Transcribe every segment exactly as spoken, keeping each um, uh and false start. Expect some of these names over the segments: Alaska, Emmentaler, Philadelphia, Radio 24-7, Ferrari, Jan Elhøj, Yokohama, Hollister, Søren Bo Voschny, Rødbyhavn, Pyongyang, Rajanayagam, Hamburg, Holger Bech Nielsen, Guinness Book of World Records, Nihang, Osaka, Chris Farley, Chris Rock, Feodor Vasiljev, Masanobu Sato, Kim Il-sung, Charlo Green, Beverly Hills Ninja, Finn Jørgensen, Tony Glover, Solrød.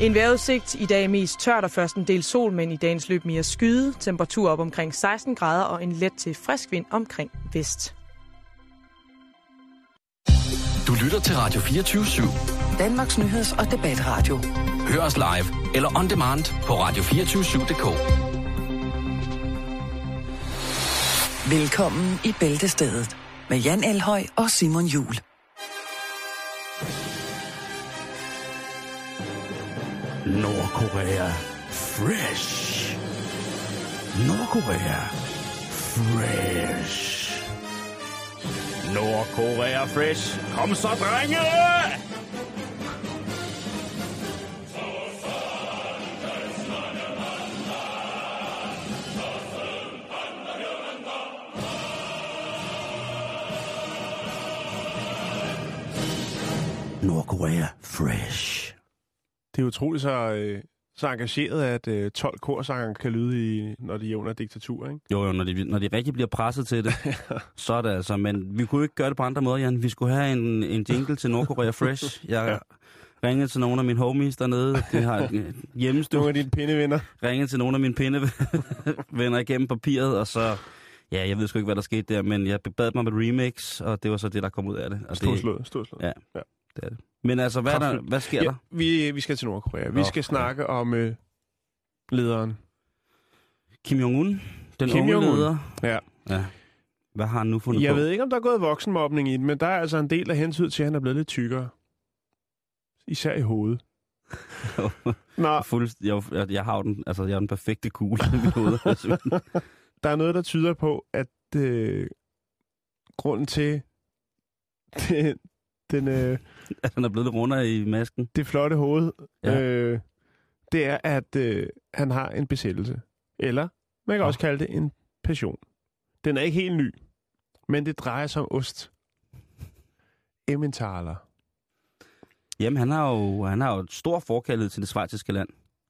En vejrudsigt i dag mest tørt og først en del sol, men i dagens løb mere skyde. Temperatur op omkring seksten grader og en let til frisk vind omkring vest. Du lytter til Radio fireogtyve syv. Danmarks nyheds- og debatradio. Hør os live eller on demand på radio to fire syv punktum d k. Velkommen i Bæltestedet med Jan Elhøj og Simon Jul. Nordkorea fresh. Nordkorea fresh. Nordkorea fresh. Kom så, drenge! Nordkorea fresh. Det er utroligt så, øh, så engageret, at øh, tolv korsangere kan lyde, i, når de jævner diktatur, ikke? Jo, jo, når de, når de rigtig bliver presset til det. Så er det altså, men vi kunne ikke gøre det på andre måder, Jan. Vi skulle have en, en jingle til Nordkorea Fresh. Jeg ja. ringede til nogle af mine homies dernede. Det har hjemmestue. Nogle af dine pindevenner. Ringede til nogle af mine pindevenner igennem papiret, og så... Ja, jeg ved sgu ikke, hvad der skete der, men jeg bad mig med et remix, og det var så det, der kom ud af det. Storslået, storslået. Ja, ja, det er det. Men altså, hvad, der, hvad sker ja, der? Vi, vi skal til Nordkorea. Vi oh, skal snakke ja. om øh, lederen. Kim Jong-un. Den Kim unge Jong-un. leder. Ja. ja. Hvad har han nu fundet Jeg på? Jeg ved ikke, om der er gået voksenmobning i det, men der er altså en del af hensyn til, at han er blevet lidt tykkere. Især i hovedet. Nå. Fuldst, jeg, jeg, jeg har den, altså, jeg har den perfekte kugle i mit hoved. Altså. Der er noget, der tyder på, at øh, grunden til... Det, Den, øh, han er blevet lidt rundere i masken. Det flotte hoved, ja. øh, det er, at øh, han har en besættelse. Eller, man kan ja. også kalde det en passion. Den er ikke helt ny, men det drejer sig om ost. Emmentaler. Jamen, han har jo, han har jo et stor forkærlighed til det schweiziske land.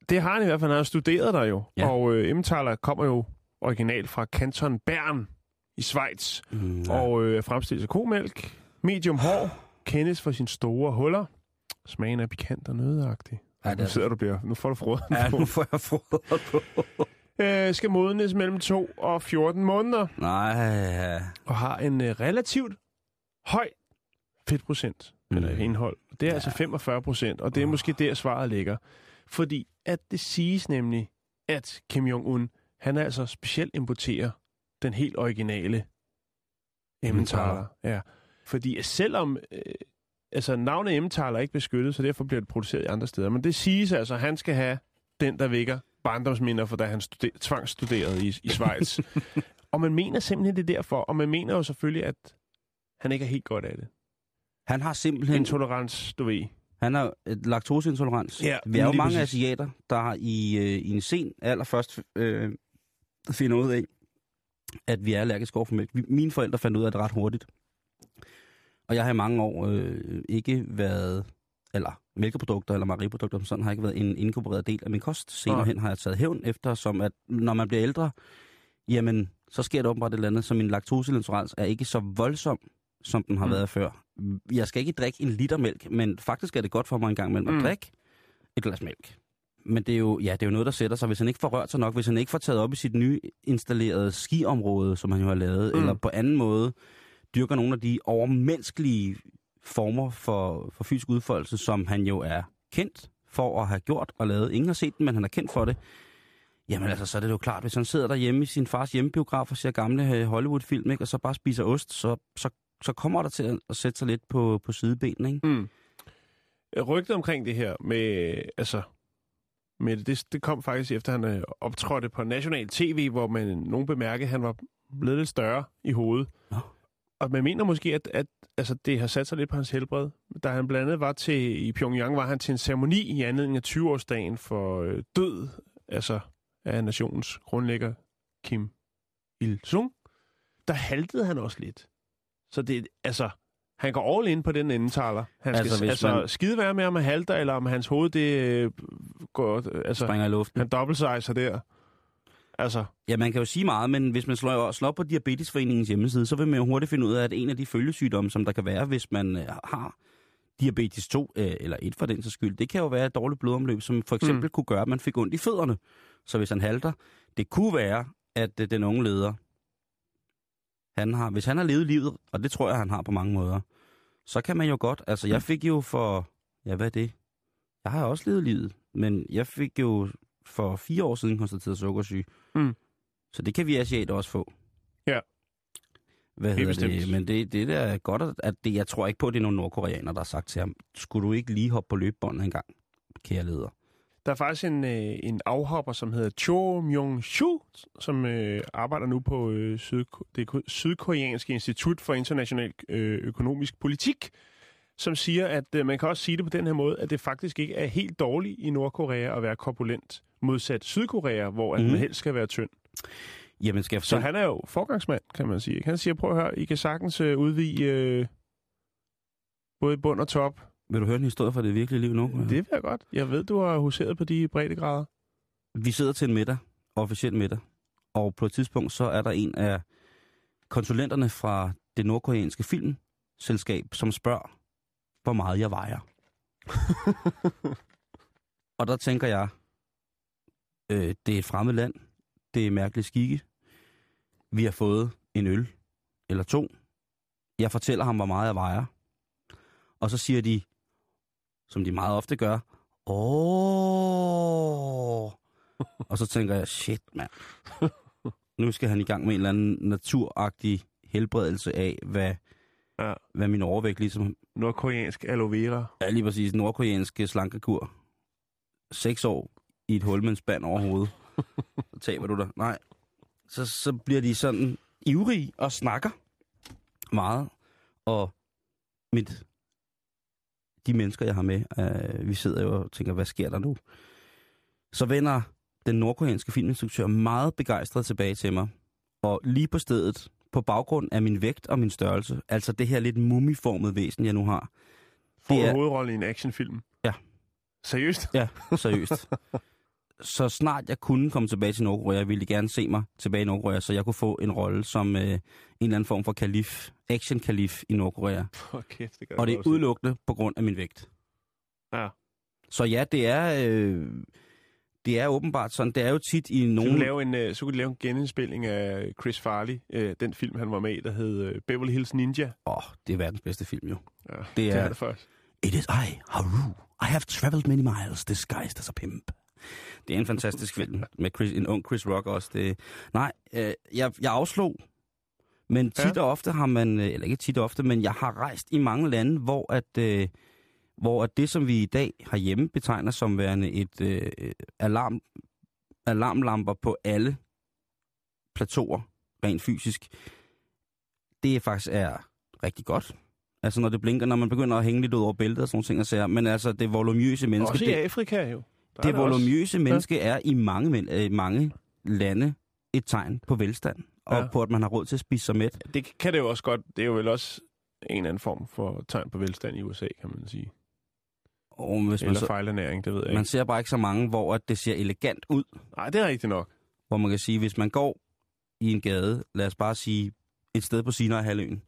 Det har han i hvert fald, han har studeret der jo. Ja. Og øh, Emmentaler kommer jo originalt fra kanton Bern i Schweiz. Mm, ja. Og øh, fremstilles af komælk, medium hård. Kendes for sine store huller. Smagen er pikant og nødagtig. Ja, nu sidder du bliver. Nu får du frøderen ja, på. Ja, nu får jeg frøderen på. Æ, skal modnes mellem to og fjorten måneder. Nej. Og har en uh, relativt høj fedtprocent. Mm. Eller indhold. Det er ja. altså femogfyrre procent. Og det er måske der svaret ligger. Fordi at det siges nemlig, at Kim Jong-un, han altså specielt importerer den helt originale emmentaler. Ja. Fordi selvom øh, altså navnet emmentaler er ikke beskyttet, så derfor bliver det produceret i andre steder. Men det siges altså, at han skal have den, der vækker barndomsminder, for da han studer- tvangsstuderede i, i Schweiz. Og man mener simpelthen det derfor, og man mener jo selvfølgelig, at han ikke er helt godt af det. Han har simpelthen... Intolerans, du ved. Han har et laktoseintolerans. Ja, vi er jo mange præcis. asiater, der i, øh, i en sen allerførst øh, finder ud af, at vi er allergiske over for mælk. Mine forældre fandt ud af det ret hurtigt. Og jeg har i mange år øh, ikke været, eller mælkeprodukter eller mejeriprodukter, sådan har ikke været en inkorporeret del af min kost. Senere hen har jeg taget hævn efter, som at når man bliver ældre, jamen så sker det åbenbart et eller andet, så min laktoseintolerans er ikke så voldsom, som den har mm. været før. Jeg skal ikke drikke en liter mælk, men faktisk er det godt for mig en gang imellem at drikke mm. et glas mælk. Men det er, jo, ja, det er jo noget, der sætter sig. Hvis han ikke får rørt sig nok, hvis han ikke får taget op i sit nye installerede skiområde, som han jo har lavet, mm. eller på anden måde, dyrker nogle af de overmenneskelige former for, for fysisk udfoldelse, som han jo er kendt for at have gjort og lavet. Ingen har set den, men han er kendt for det. Jamen altså, så er det jo klart, hvis han sidder derhjemme i sin fars hjemmebiograf og ser gamle Hollywood-film, ikke, og så bare spiser ost, så, så, så kommer der til at sætte sig lidt på, på sidebenen, ikke? Mm. Rygtet omkring det her med, altså, med det, det kom faktisk efter, han optrådte på national tv, hvor man nogen bemærkede, at han var blevet lidt større i hovedet. Nå. Og man mener måske, at, at altså, det har sat sig lidt på hans helbred. Da han blandt andet var til, i Pyongyang, var han til en ceremoni i anledning af tyve-årsdagen for øh, død altså, af nationens grundlægger Kim Il-sung. Der haltede han også lidt. Så det, altså, han går all in på den emmentaler. Han altså, skal altså, man... skide være med, om han halter, eller om hans hoved det, øh, går... Øh, altså, springer i luften. Han dobbeltsejser der. Altså. Ja, man kan jo sige meget, men hvis man slår, slår på Diabetesforeningens hjemmeside, så vil man jo hurtigt finde ud af, at en af de følgesygdomme, som der kan være, hvis man har diabetes to, eller et for den sags skyld. Det kan jo være et dårligt blodomløb, som for eksempel mm. kunne gøre, at man fik ondt i fødderne. Så hvis han halter, det kunne være, at den unge leder, han har, hvis han har levet livet, og det tror jeg, han har på mange måder, så kan man jo godt, altså jeg fik jo for, ja hvad er det? Jeg har også levet livet, men jeg fik jo for fire år siden konstateret sukkersyge. Mm. Så det kan vi asiater også få. Ja. Hvad hedder det? det? Men det, det der er godt, at det, jeg tror ikke på, at det er nogle nordkoreanere, der har sagt til ham, skulle du ikke lige hoppe på løbebåndet en gang, kære leder? Der er faktisk en, øh, en afhopper, som hedder Cho Myung-Chu, som øh, arbejder nu på øh, syd, det sydkoreanske institut for international øh, økonomisk politik, som siger, at øh, man kan også sige det på den her måde, at det faktisk ikke er helt dårligt i Nordkorea at være korpulent, modsat Sydkorea, hvor mm. man helst skal være tynd. Jamen, skal jeg fortælle... Så han er jo forgangsmand, kan man sige. Han siger, prøv at høre, I kan sagtens øh, udvige øh, både bund og top. Vil du høre en historie fra det virkelige liv nu? Det vil jeg godt. Jeg ved, du har huseret på de breddegrader. Vi sidder til en middag, officiel middag, og på et tidspunkt så er der en af konsulenterne fra det nordkoreanske filmselskab, som spørger, hvor meget jeg vejer. Og der tænker jeg, øh, det er et fremmed land, det er mærkeligt skikke, vi har fået en øl eller to, jeg fortæller ham, hvor meget jeg vejer, og så siger de, som de meget ofte gør, åh, og så tænker jeg, shit mand, nu skal han i gang med en eller anden naturagtig helbredelse af, hvad, ja. hvad min overvægt ligesom... Nordkoreansk aloe vera. Ja, lige præcis, nordkoreansk slankekur. Seks år i et hul med en spand over hovedet. Så taber du dig. Nej. Så, så bliver de sådan ivrige og snakker meget. Og mit... de mennesker, jeg har med, øh, vi sidder jo og tænker, hvad sker der nu? Så vender den nordkoreanske filminstruktør meget begejstret tilbage til mig. Og lige på stedet, på baggrund af min vægt og min størrelse, altså det her lidt mumiformede væsen, jeg nu har. For det er hovedrolle i en actionfilm? Ja. Seriøst? Ja, seriøst. Så snart jeg kunne komme tilbage til Nordkorea, ville de gerne se mig tilbage i Nordkorea, så jeg kunne få en rolle som øh, en eller anden form for kalif, action-kalif i Nordkorea. Oh, kæft, det gør og det er udelukkende på grund af min vægt. Ja. Så ja, det er øh, det er åbenbart sådan. Det er jo tit i nogle... Så kunne du lave en, så kunne du lave en genindspilning af Chris Farley, øh, den film, han var med i, der hed Beverly Hills Ninja. Åh, oh, det er verdens bedste film jo. Ja, det, det er, er det faktisk. It is I, Haru. I have traveled many miles disguised as a pimp. Det er en fantastisk film med Chris, en ung Chris Rock også. Det, nej, øh, jeg, jeg afslog, men tit og ofte har man, eller ikke tit og ofte, men jeg har rejst i mange lande, hvor at, øh, hvor at det, som vi i dag herhjemme betegner som værende et øh, alarm, alarmlamper på alle plateauer, rent fysisk, det faktisk er rigtig godt. Altså når det blinker, når man begynder at hænge lidt ud over bæltet og sådan nogle ting og sager, men altså det volumøse menneske... Også i det, Afrika jo. Der det volumøse menneske er i mange, øh, mange lande et tegn på velstand, og ja. på, at man har råd til at spise sig mæt. Det kan det jo også godt. Det er jo vel også en eller anden form for tegn på velstand i U S A, kan man sige. Og hvis man eller så, fejlernæring, det ved jeg ikke. Man ser bare ikke så mange, hvor at det ser elegant ud. Nej, det er rigtigt nok. Hvor man kan sige, hvis man går i en gade, lad os bare sige et sted på Sinai-halvøen,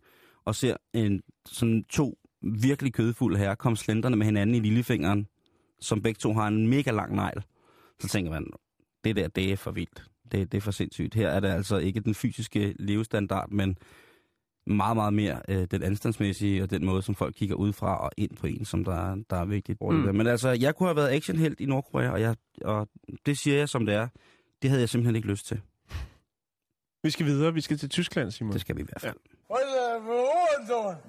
og ser en, sådan to virkelig kødfulde herrer komme slenderne med hinanden i lillefingeren, som begge to har en mega lang negl, så tænker man, det der, det er for vildt. Det, det er for sindssygt. Her er det altså ikke den fysiske levestandard, men meget, meget mere øh, den anstandsmæssige og den måde, som folk kigger udefra og ind på en, som der, der er vigtigt. Mm. Men altså, jeg kunne have været actionhelt i Nordkorea, og, jeg, og det siger jeg, som det er. Det havde jeg simpelthen ikke lyst til. Vi skal videre. Vi skal til Tyskland, Simon. Det skal vi i hvert fald. Ja.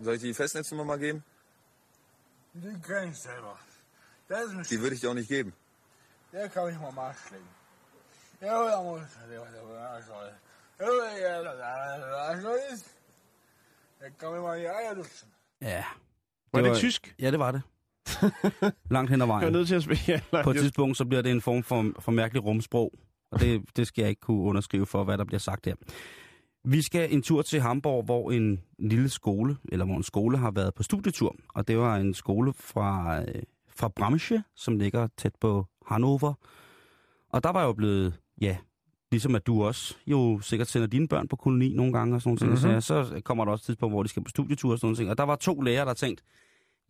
Soll ich die Festnetznummer mal geben? Det kan jeg selber. Die würde ich dir auch nicht geben. Der kann ich mal nachschlägen. Ja, da muss ich. Der kan man mal die Eier lutschen. Ja. Var det tysk? Ja, det var det. Langt hen ad vejen. Jeg er nødt til at spille. Ja, på et tidspunkt, så bliver det en form for, for mærkelig rumsprog. Og det, det skal jeg ikke kunne underskrive for, hvad der bliver sagt her. Vi skal en tur til Hamburg, hvor en lille skole, eller hvor en skole har været på studietur. Og det var en skole fra... Øh, fra Bramsche, som ligger tæt på Hannover. Og der var jo blevet, ja, ligesom at du også jo sikkert sender dine børn på koloni nogle gange og sådan noget. Mm-hmm. Så kommer der også et tidspunkt, hvor de skal på studietur og sådan noget. Og der var to lærere, der tænkte,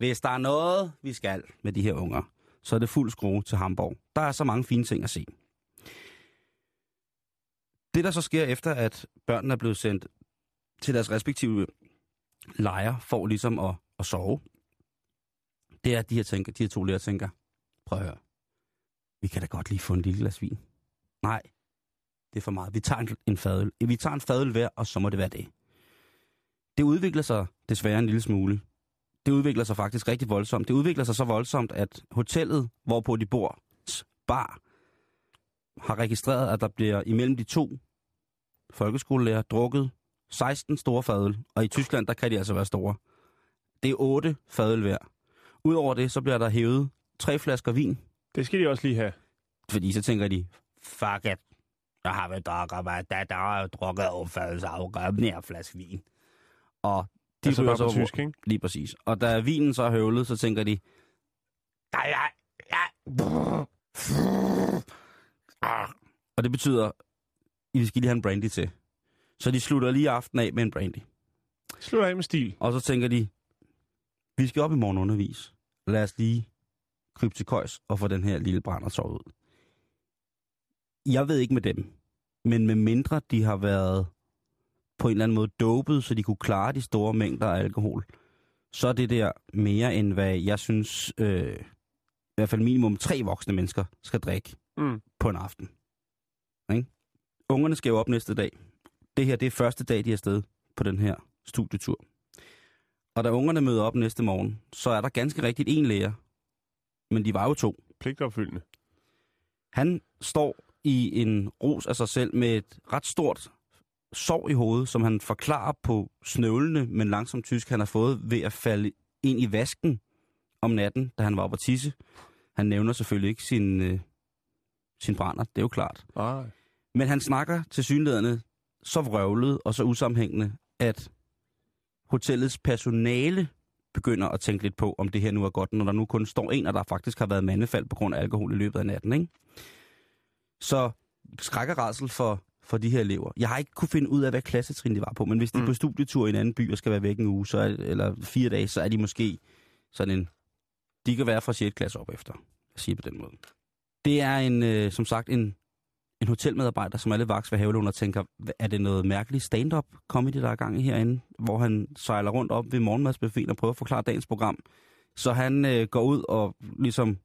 Hvis der er noget, vi skal med de her unger, så er det fuld skrue til Hamburg. Der er så mange fine ting at se. Det, der så sker efter, at børnene er blevet sendt til deres respektive lejre for ligesom at, at sove, det er, at de her, tænker, de her to lærere tænker, prøv at høre, vi kan da godt lige få en lille glas vin. Nej, det er for meget. Vi tager en, en fadøl. Vi tager en fadøl hver, og så må det være det. Det udvikler sig desværre en lille smule. Det udvikler sig faktisk rigtig voldsomt. Det udvikler sig så voldsomt, at hotellet, hvorpå de bor, bar, har registreret, at der bliver imellem de to folkeskolelærer drukket seksten store fadøl, og i Tyskland, der kan de altså være store. Det er otte fadøl hver. Udover det, så bliver der hævet tre flasker vin. Det skal de også lige have. Fordi så tænker de, fuck it, jeg har været drukket, hvad der, der har jeg drukket overfadels afgørende her flaske vin. Og de altså ryger så over, tysk, ikke? Lige præcis. Og da vinen så er høvlet, så tænker de, nej, nej, nej. Og det betyder, I skal lige have en brandy til. Så de slutter lige aften af med en brandy. Slutter af med stil. Og så tænker de, vi skal op i morgen undervis. Lad os lige krybe til køjs og få den her lille brænder sovet ud. Jeg ved ikke med dem, men med mindre de har været på en eller anden måde dopet, så de kunne klare de store mængder af alkohol, så er det der mere end hvad jeg synes, øh, i hvert fald minimum tre voksne mennesker skal drikke mm. på en aften. Okay? Ungerne skal jo op næste dag. Det her, det er første dag, de er afsted på den her studietur. Og da ungerne møder op næste morgen, så er der ganske rigtigt en lærer, men de var jo to. Pligtopfyldende. Han står i en ros af sig selv med et ret stort sår i hovedet, som han forklarer på snøvlende, men langsomt tysk, han har fået ved at falde ind i vasken om natten, da han var oppe at tisse. Han nævner selvfølgelig ikke sin, øh, sin brænder, det er jo klart. Ej. Men han snakker til synlæderne så vrøvlet og så usammenhængende, at hotellets personale begynder at tænke lidt på, om det her nu er godt, når der nu kun står en, og der faktisk har været mandefald på grund af alkohol i løbet af natten, ikke? Så skræk og rædsel for, for de her elever. Jeg har ikke kunne finde ud af, hvad klassetrin de var på, men hvis de mm. er på studietur i en anden by og skal være væk en uge, så er, eller fire dage, så er de måske sådan en... De kan være fra sjette klasse op efter, jeg siger på den måde. Det er en, øh, som sagt en, en hotelmedarbejder, som alle vaks ved Havlund og tænker, er det noget mærkeligt stand-up comedy, der er gang i herinde, hvor han sejler rundt op ved morgenmadsbuffeten og prøver at forklare dagens program. Så han øh, går ud og ligesom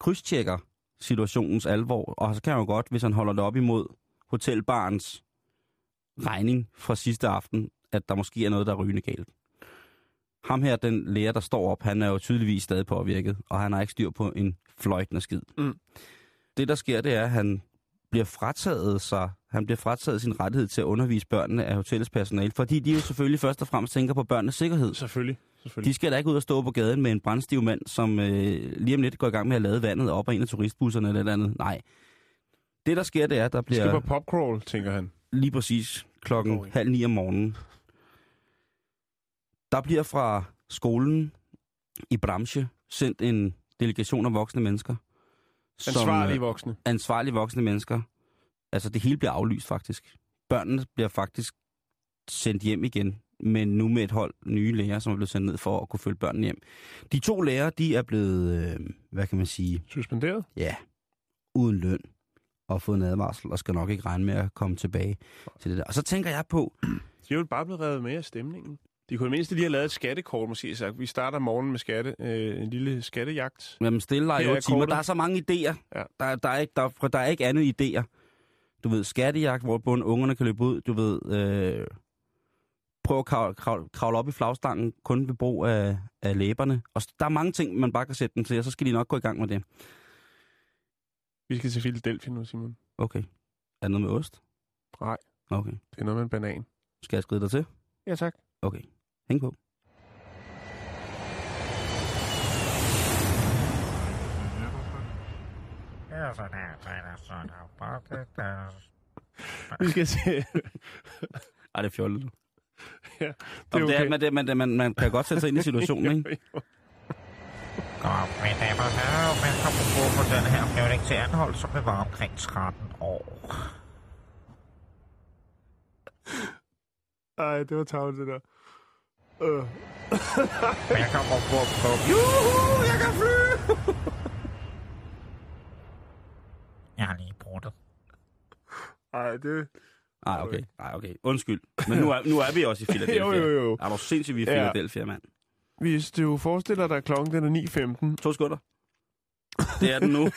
krydstjekker situationens alvor, og så kan han jo godt, hvis han holder det op imod hotelbarens regning fra sidste aften, at der måske er noget, der er rygende galt. Ham her, den lærer, der står op, han er jo tydeligvis stadig påvirket, og han har ikke styr på en fløjtende skid. Mm. Det, der sker, det er, at han bliver frataget sig, han bliver frataget sin rettighed til at undervise børnene af hotellets personale, fordi de jo selvfølgelig først og fremmest tænker på børnenes sikkerhed. Selvfølgelig. Selvfølgelig. De skal da ikke ud og stå på gaden med en brandstiv mand, som øh, lige om lidt går i gang med at lade vandet op af en af turistbusserne eller et eller andet. Nej. Det, der sker, det er, der bliver... Det skal på popcrawl, tænker han. Lige præcis klokken okay. halv ni om morgenen. Der bliver fra skolen i Bramsche sendt en delegation af voksne mennesker. Ansvarlige voksne. Ansvarlige voksne mennesker. Altså, det hele bliver aflyst, faktisk. Børnene bliver faktisk sendt hjem igen, men nu med et hold nye lærere, som er blevet sendt ned for at kunne følge børnene hjem. De to lærere, de er blevet, øh, hvad kan man sige? Suspenderet? Ja, uden løn og fået en advarsel, og skal nok ikke regne med at komme tilbage til det der. Og så tænker jeg på... De er jo bare blevet revet med af stemningen. De kunne i mindste lige have lavet et skattekort, måske sagt. Vi starter morgenen med skatte, øh, en lille skattejagt. Jamen stille dig i otte timer. Der er så mange idéer. Ja. Der, der, er ikke, der, der er ikke andet idéer. Du ved, skattejagt, hvor bunden ungerne kan løbe ud. Du ved, øh, prøv at kravle, kravle, kravle op i flagstangen, kun ved brug af, af læberne. Og der er mange ting, man bare kan sætte dem til, og så skal de nok gå i gang med det. Vi skal til Philadelphia nu, Simon. Okay. Er det noget med ost? Nej. Okay. Det er noget med en banan. Skal jeg skride dig til? Ja, tak. Okay. Hæng på. Vi skal se. Ej, det er fjollet nu. Ja, det er okay. Det er, man, man, man, man kan godt sætte sig ind i situationen, ikke? Godt, mine damer og herrer, velkommen ombord på den her flyvning til Anhold, som vil være omkring tretten år. Ej, det var tavlet, det der. Øh. Jeg kan op, op, op. Juhu, jeg kan flyve! Jeg har lige brudt. Ej, det... Ej, okay. Ej, okay. Undskyld. Men nu er, nu er vi også i Philadelphia. jo, jo, jo. Er du sindssygt, vi er i Philadelphia, mand? Hvis du forestiller dig, klokken den er ni femten. To skutter. Det er den nu.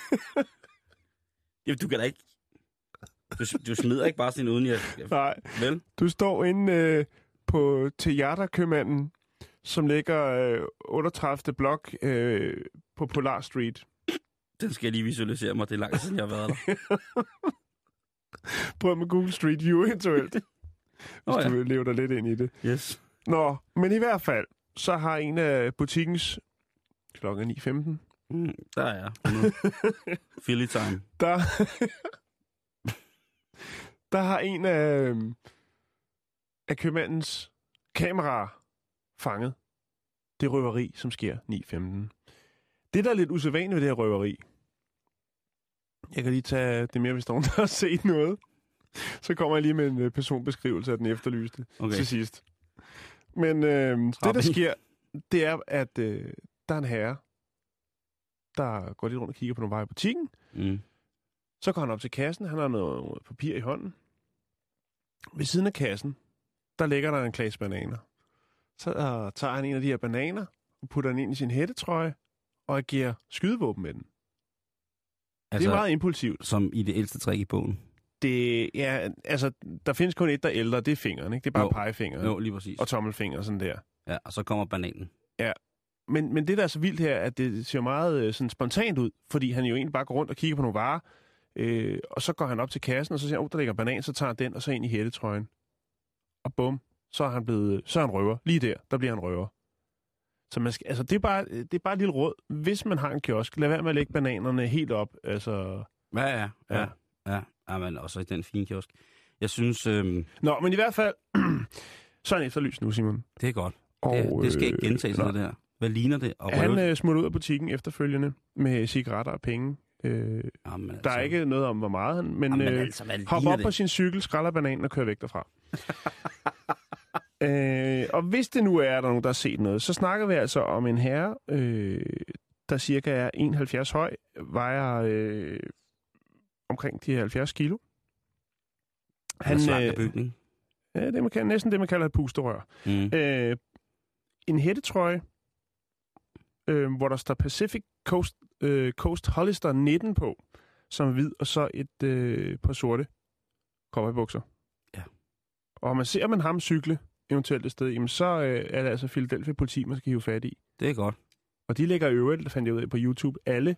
Jamen, du kan da ikke... Du, du smider ikke bare sådan uden, jeg... Nej. Vel? Du står inde øh, på Teaterkøbmanden, som ligger øh, otteogtredivte blok øh, på Polar Street. Den skal jeg lige visualisere mig. Det er langt siden, jeg har været der. Prøv med Google Street View eventuelt. Hvis oh, ja. du lever dig lidt ind i det. Yes. Nå, men i hvert fald, så har en af butikkens... Klokken er ni femten. Mm, der er jeg. Philly time. Der... Der har en af, af købmandens kameraer fanget det røveri, som sker ni femten. Det, der er lidt usædvanligt ved det her røveri, jeg kan lige tage det mere, hvis nogen der har set noget, så kommer jeg lige med en personbeskrivelse af den efterlyste okay. til sidst. Men øh, det, der sker, det er, at øh, der er en herre, der går lidt rundt og kigger på nogle varer i butikken. Mm. Så går han op til kassen. Han har noget papir i hånden. Ved siden af kassen, der ligger der en klasse bananer. Så uh, tager han en af de her bananer, og putter den ind i sin hættetrøje, og agerer skydevåben med den. Altså, det er meget impulsivt. Som i det ældste trick i bogen? Det, ja, altså, der findes kun et, der er ældre, det er fingeren, ikke? Det er bare jo. pegefingeren. Jo, lige præcis. Og tommelfingeren, sådan der. Ja, og så kommer bananen. Ja. Men, men det, der er så vildt her, at det ser meget sådan, spontant ud, fordi han jo egentlig bare går rundt og kigger på nogle varer, øh, og så går han op til kassen, og så siger han, oh, der ligger banan, så tager han den, og så ind i hættetrøjen. Og bum, så er han blevet, så er han røver. Lige der, der bliver han røver. Så man skal, altså, det, er bare, det er bare et lille råd. Hvis man har en kiosk, lad være med at lægge bananerne helt op. Altså, ja, ja, ja. ja. ja men også i den fine kiosk. Jeg synes... Øh... Nå, men i hvert fald, så er han efterlyst nu, Simon. Det er godt. Og, det, det skal ikke gentage sådan øh, noget der. Hvad ligner det? Og han øh, smutter ud af butikken efterfølgende med cigaretter og penge. Øh, Jamen, altså. Der er ikke noget om, hvor meget han... Men, Jamen, øh, altså, hopper op det? på sin cykel, skræller bananen og kører væk derfra. øh, og hvis det nu er, at der er nogen, der har set noget, så snakker vi altså om en herre, øh, der cirka er enoghalvfjerds høj, vejer øh, omkring de halvfjerds kilo. Han er slank af bygning. Øh, ja, det man kan, næsten det, man kalder et pusterør. Mm. Øh, en hættetrøje, Øh, hvor der står Pacific Coast, øh, Coast Hollister nitten på, som er hvid, og så et øh, par sorte cowboybukser. Ja. Og man ser man ham cykle eventuelt et sted, jamen så øh, er det altså Philadelphia politi, man skal hive fat i. Det er godt. Og de ligger i øvrigt, der fandt jeg ud af på YouTube, alle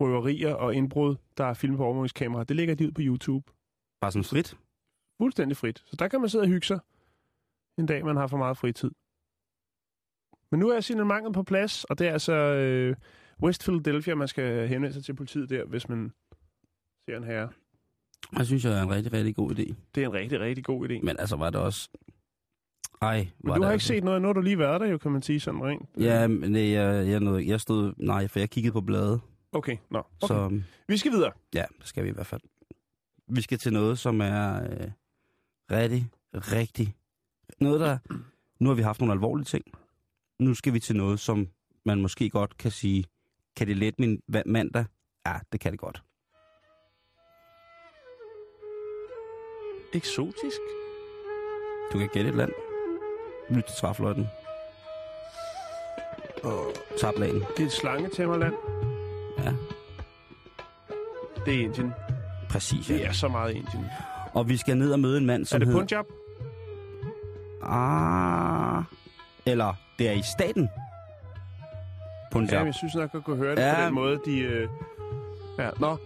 røverier og indbrud, der er filmet på overvågningskamera, det ligger de ud på YouTube. Bare sådan frit? Fuldstændig frit. Så der kan man sidde og hygge sig en dag, man har for meget fritid. Men nu er signalementet på plads, og det er altså øh, West Philadelphia, man skal henvende sig til politiet der, hvis man ser en herre. Jeg synes, det er en rigtig, rigtig god idé. Det er en rigtig, rigtig god idé. Men altså var det også... Ej, men var du har ikke altså... set noget, nu har du lige været der jo, kan man sige sådan rent. Ja, men nej, jeg, jeg, jeg stod... Nej, for jeg kiggede på bladet. Okay, nå. Okay. Så, vi skal videre. Ja, det skal vi i hvert fald. Vi skal til noget, som er øh, rigtig, rigtig... Noget, der... Nu har vi haft nogle alvorlige ting. Nu skal vi til noget, som man måske godt kan sige, kan det lette min mandag? Ja, det kan det godt. Eksotisk? Du kan gætte et land. Lyt til træfløjten. Og tablagen. Det er et slangetæmmerland. Ja. Det er Indien. Præcis, ja. Det er så meget Indien. Og vi skal ned og møde en mand, som hedder... Er det Punjab? Ah... Eller det er i staten Punjab. Ja, jeg synes nok, jeg kunne høre det ja. på den måde, de... Øh... Ja, nå.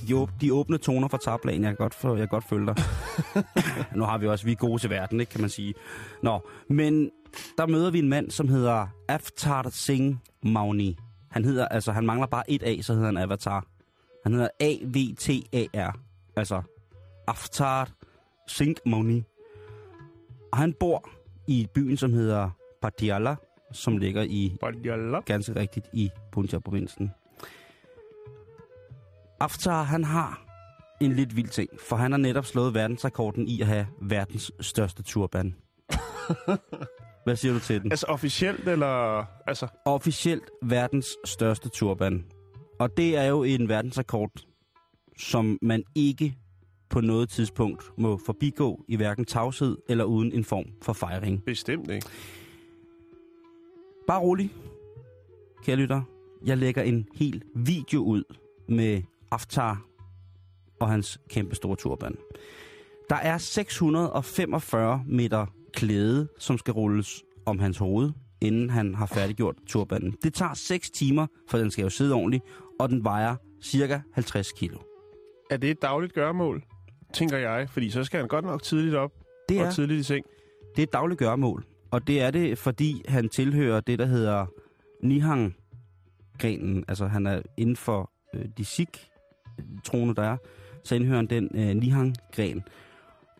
De, åb- de åbne toner fra tablagen, jeg kan godt, for, jeg kan godt følge dig. Nu har vi også, vi er gode til verden, ikke, kan man sige. Nå, men der møder vi en mand, som hedder Aftar Singh Mouni. Han hedder, altså han mangler bare et A, så hedder han Avatar. Han hedder A V T A R, altså Aftar Singh Mouni. Og han bor i byen, som hedder... Padiala, som ligger i Padiala. Ganske rigtigt i Punjab-provinsen. Aftar, han har en lidt vild ting, for han har netop slået verdensrekorden i at have verdens største turban. Hvad siger du til den? Altså officielt, eller... Altså... Officielt verdens største turban. Og det er jo en verdensrekord, som man ikke på noget tidspunkt må forbigå i hverken tavshed eller uden en form for fejring. Bestemt ikke. Bare rolig, kære lytter. Jeg lægger en hel video ud med Aftar og hans kæmpe store turban. Der er seks hundrede og femogfyrre meter klæde, som skal rulles om hans hoved, inden han har færdiggjort turbanen. Det tager seks timer, for den skal jo sidde ordentligt, og den vejer cirka halvtreds kilo. Er det et dagligt gøremål, tænker jeg? Fordi så skal han godt nok tidligt op det er, og tidligt i seng. Det er et dagligt gøremål, og det er det, fordi han tilhører det, der hedder Nihang-grenen. Altså han er inden for øh, de sikh-troende, der er, så indhører han den øh, Nihang-gren.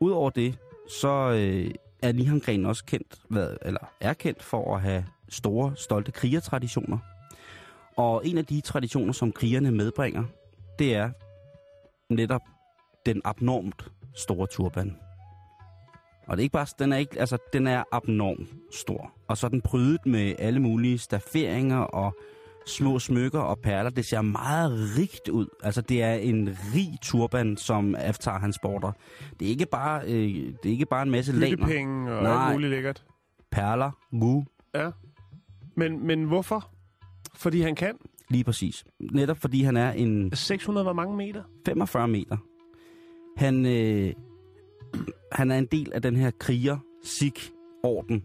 Udover det, så øh, er Nihang-grenen også kendt, hvad, eller er kendt for at have store, stolte krigertraditioner. Og en af de traditioner, som krigerne medbringer, det er netop den abnormt store turban. Og det er ikke bare, den er ikke, altså den er abnormt stor. Og så er den prydet med alle mulige stafferinger og små smykker og perler. Det ser meget rigt ud. Altså det er en rig turban, som Aftar han sporter. Det er ikke bare, øh, det er ikke bare en masse laner. Hyldepenge og nej, alt muligt lækkert. Perler, mu. Ja. Men, men hvorfor? Fordi han kan? Lige præcis. Netop fordi han er en... seks hundrede hvor mange meter? femogfyrre meter. Han, øh, han er en del af den her kriger-sik-orden.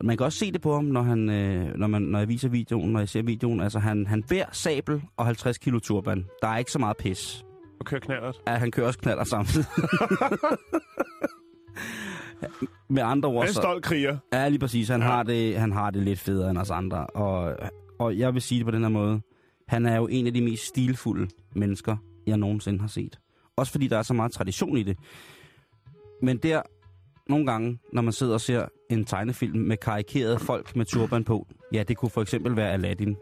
Man kan også se det på ham, når, han, øh, når, man, når jeg viser videoen, når jeg ser videoen. Altså han, han bærer sabel og halvtreds kilo turban. Der er ikke så meget pis. Og kører knallert. Ja, han kører også knallert samtidig. Med andre ord så... En stolt kriger. Ja, lige præcis. Han, ja. har det, han har det lidt federe end os andre. Og... Og jeg vil sige det på den her måde. Han er jo en af de mest stilfulde mennesker, jeg nogensinde har set. Også fordi der er så meget tradition i det. Men der, nogle gange, når man sidder og ser en tegnefilm med karikerede folk med turban på, ja, det kunne for eksempel være Aladdin,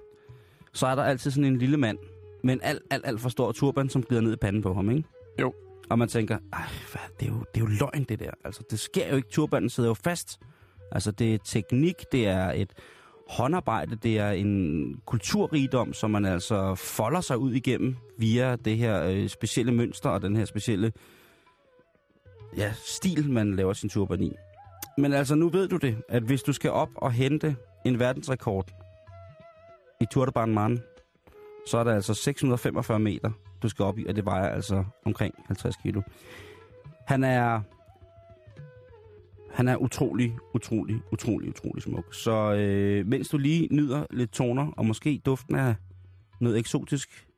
så er der altid sådan en lille mand med en alt, alt, alt for stor turban, som glider ned i panden på ham, ikke? Jo. Og man tænker, ej, hvad, det er jo, det er jo løgn, det der. Altså, det sker jo ikke. Turbanen sidder jo fast. Altså, det er teknik, det er et... håndarbejde, det er en kulturrigdom, som man altså folder sig ud igennem via det her øh, specielle mønster og den her specielle ja, stil, man laver sin turban i. Men altså, nu ved du det, at hvis du skal op og hente en verdensrekord i turbanman, så er der altså seks hundrede og femogfyrre meter, du skal op i, og det vejer altså omkring halvtreds kilo. Han er... Han er utrolig, utrolig, utrolig, utrolig smuk. Så øh, mens du lige nyder lidt toner, og måske duften af noget eksotisk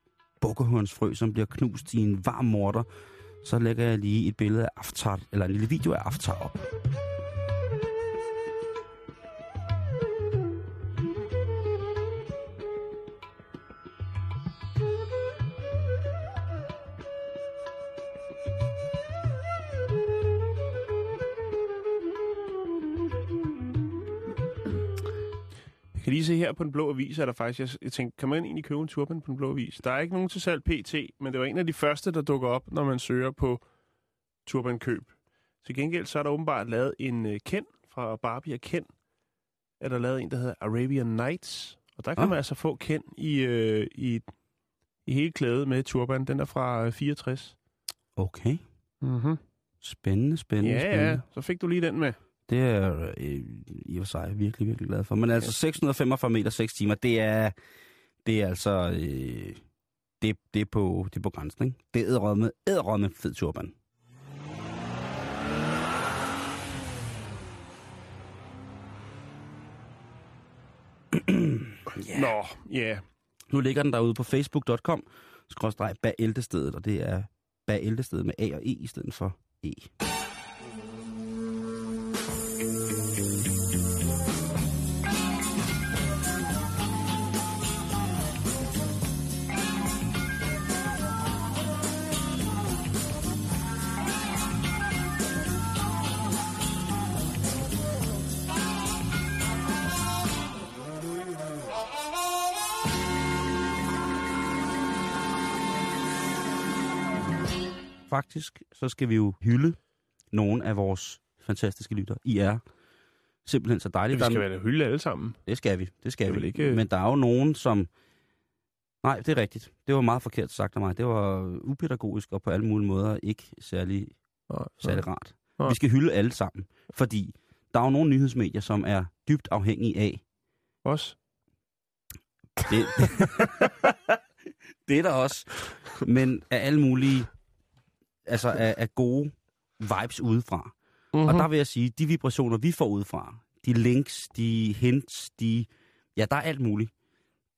bukkehornsfrø, som bliver knust i en varm morter, så lægger jeg lige et billede af Aftar, eller en lille video af Aftar op. Kan lige se her på Den Blå Avis, er der faktisk, jeg, jeg tænkte, kan man egentlig købe en turban på Den Blå Avis? Der er ikke nogen til salg P T, men det var en af de første, der dukker op, når man søger på turbankøb. Til gengæld så er der åbenbart lavet en uh, Ken fra Barbie og Ken. Er der lavet en, der hedder Arabian Nights, og der kan ah. man altså få Ken i, uh, i, i hele klædet med turban. Den er fra uh, fireogtres. Okay. Mm-hmm. Spændende, spændende, ja, spændende. Ja, så fik du lige den med. Det er øh, i og sig virkelig, virkelig glad for. Men altså seks hundrede og femogfyrre meter, seks timer, det er, det er altså, øh, det, det, er på, det er på grænsen, ikke? Det er æderrømme, æderrømme fed turban. yeah. Nå, ja. Yeah. Nu ligger den derude på facebook punktum com, skråstreg bag ældestedet, og det er bag ældestedet med A og E i stedet for E. Faktisk, så skal vi jo hylde nogle af vores fantastiske lytter. I er simpelthen så dejligt. Men vi skal være der hylde alle sammen. Det skal vi, det skal vi. Ikke... Men der er jo nogen, som... Nej, det er rigtigt. Det var meget forkert sagt af mig. Det var upædagogisk og på alle mulige måder ikke særlig, nej, særlig nej. rart. Nej. Vi skal hylde alle sammen, fordi der er jo nogle nyhedsmedier, som er dybt afhængige af... Os? Det, det er der også. Men af alle mulige... Altså af, af gode vibes udefra. Mm-hmm. Og der vil jeg sige, de vibrationer, vi får udefra, de links, de hints, de... Ja, der er alt muligt.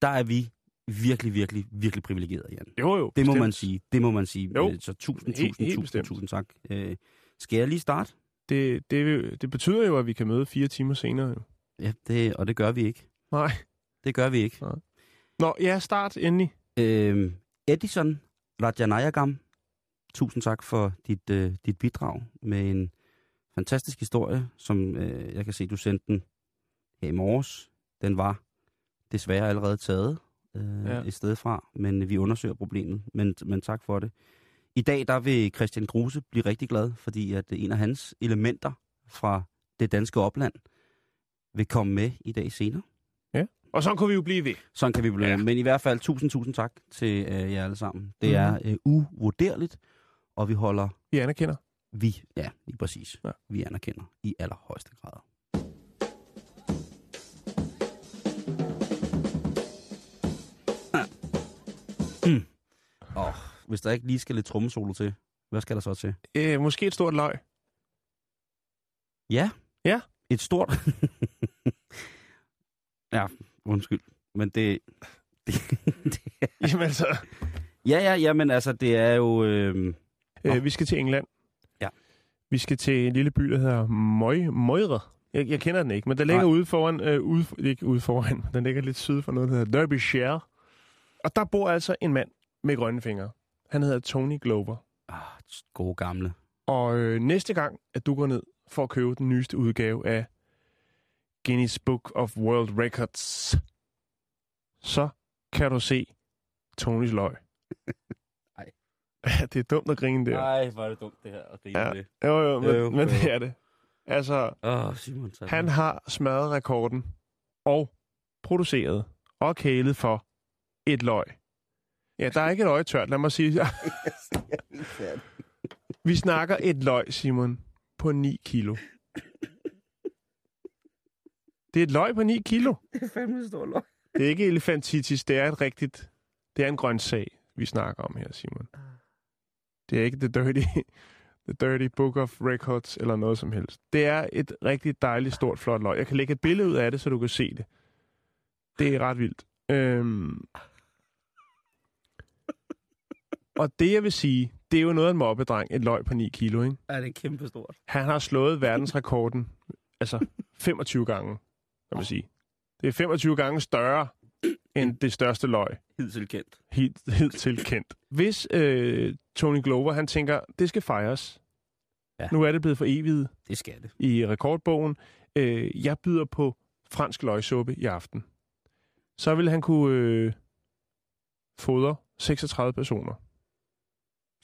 Der er vi virkelig, virkelig, virkelig privilegerede, Jan. Jo, jo. Det bestemt. må man sige. Det må man sige. Jo. Så tusind, tusind, helt, helt tusind, tusind tak. Øh, skal jeg lige starte? Det, det, det betyder jo, at vi kan møde fire timer senere. Jo. Ja, det, og det gør vi ikke. Nej. Det gør vi ikke. Nej. Nå, ja, start endelig. Øh, Edison, Rajanayagam, tusind tak for dit, øh, dit bidrag med en fantastisk historie, som øh, jeg kan se, du sendte den her i morges. Den var desværre allerede taget øh, ja. et sted fra, men vi undersøger problemet. Men, men tak for det. I dag der vil Christian Kruse blive rigtig glad, fordi at en af hans elementer fra det danske opland vil komme med i dag senere. Ja, og sådan kan vi jo blive ved. Sådan kan vi blive ved. Ja. Men i hvert fald tusind, tusind tak til øh, jer alle sammen. Det mm-hmm. er øh, uvurderligt, og vi holder... Vi anerkender. Vi, ja, lige præcis. Ja. Vi anerkender i allerhøjeste grad. Ah. Mm. Oh, hvis der ikke lige skal lidt trommesolo til, hvad skal der så til? Øh, måske et stort løg. Ja. Ja. Et stort... ja, undskyld. Men det... det, det er... Jamen altså... Ja, ja, ja, men altså, det er jo... Øh... Øh, vi skal til England. Vi skal til en lille by, der hedder Mojre. Jeg, jeg kender den ikke, men den ligger ude foran, øh, ude, ikke ude foran, den ligger lidt syd for noget, der hedder Derbyshire. Og der bor altså en mand med grønne fingre. Han hedder Tony Glover. Ah, gode gamle. Og øh, næste gang, at du går ned for at købe den nyeste udgave af Guinness Book of World Records, så kan du se Tonys løg. Ja, det er dumt at grine der. Nej, hvor er det dumt det her at grine ja. det. Jo, jo, men, øh, okay. men det er det. Altså, oh, Simon, han har smadret rekorden og produceret og kælet for et løg. Ja, der er ikke et løg tørt, lad mig sige. Vi snakker et løg, Simon, på ni kilo. Det er et løg på ni kilo. Det er fandme stor løg. Det er ikke elefantitis, det er et rigtigt... Det er en grøntsag, vi snakker om her, Simon. Det er ikke the dirty, the dirty Book of Records eller noget som helst. Det er et rigtig dejligt, stort, flot løg. Jeg kan lægge et billede ud af det, så du kan se det. Det er ret vildt. Øhm. Og det, jeg vil sige, det er jo noget af en mobbedreng, et løg på ni kilo, ikke? Ja, det er kæmpestort. Han har slået verdensrekorden, altså femogtyve gange, kan man sige. Det er femogtyve gange større end det største løg. Hidtil kendt. Hid, hidtil kendt. Hvis øh, Tony Glover, han tænker, det skal fejres. Ja. Nu er det blevet for evigt. Det skal det. I rekordbogen. Øh, jeg byder på fransk løgsuppe i aften. Så vil han kunne øh, fodre seksogtredive personer.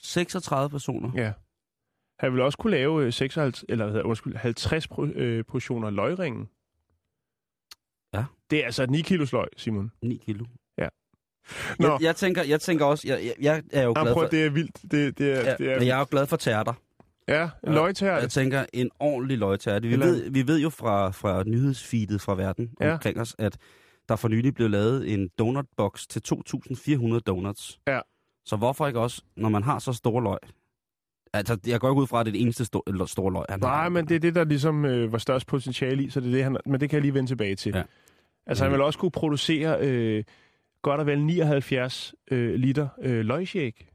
seksogtredive personer? Ja. Han vil også kunne lave seksoghalvtreds, eller, undskyld, halvtreds portioner løgringen. Ja. Det er altså et ni kilos løg, Simon. ni kilo? Ja. Nå. Jeg, jeg, tænker, jeg tænker også, jeg, jeg, jeg er jo glad for... Prøv, det er vildt. Det, det er, ja, det er... Jeg er jo glad for tærter. Ja, en løgtærte. Jeg tænker, en ordentlig løgtærte. Vi, Eller... ved, vi ved jo fra, fra nyhedsfeedet fra verden ja. omkring os, at der for nylig blev lavet en donutboks til to tusind fire hundrede donuts. Ja. Så hvorfor ikke også, når man har så store løg... Altså, jeg går ikke ud fra, at det er det eneste sto- store løg, han Nej, har. Men det er det, der ligesom øh, var størst potentiale i, så det er det, han... Men det kan jeg lige vende tilbage til. Ja. Altså, han vil også kunne producere øh, godt og vel nioghalvfjerds øh, liter øh, løgshake,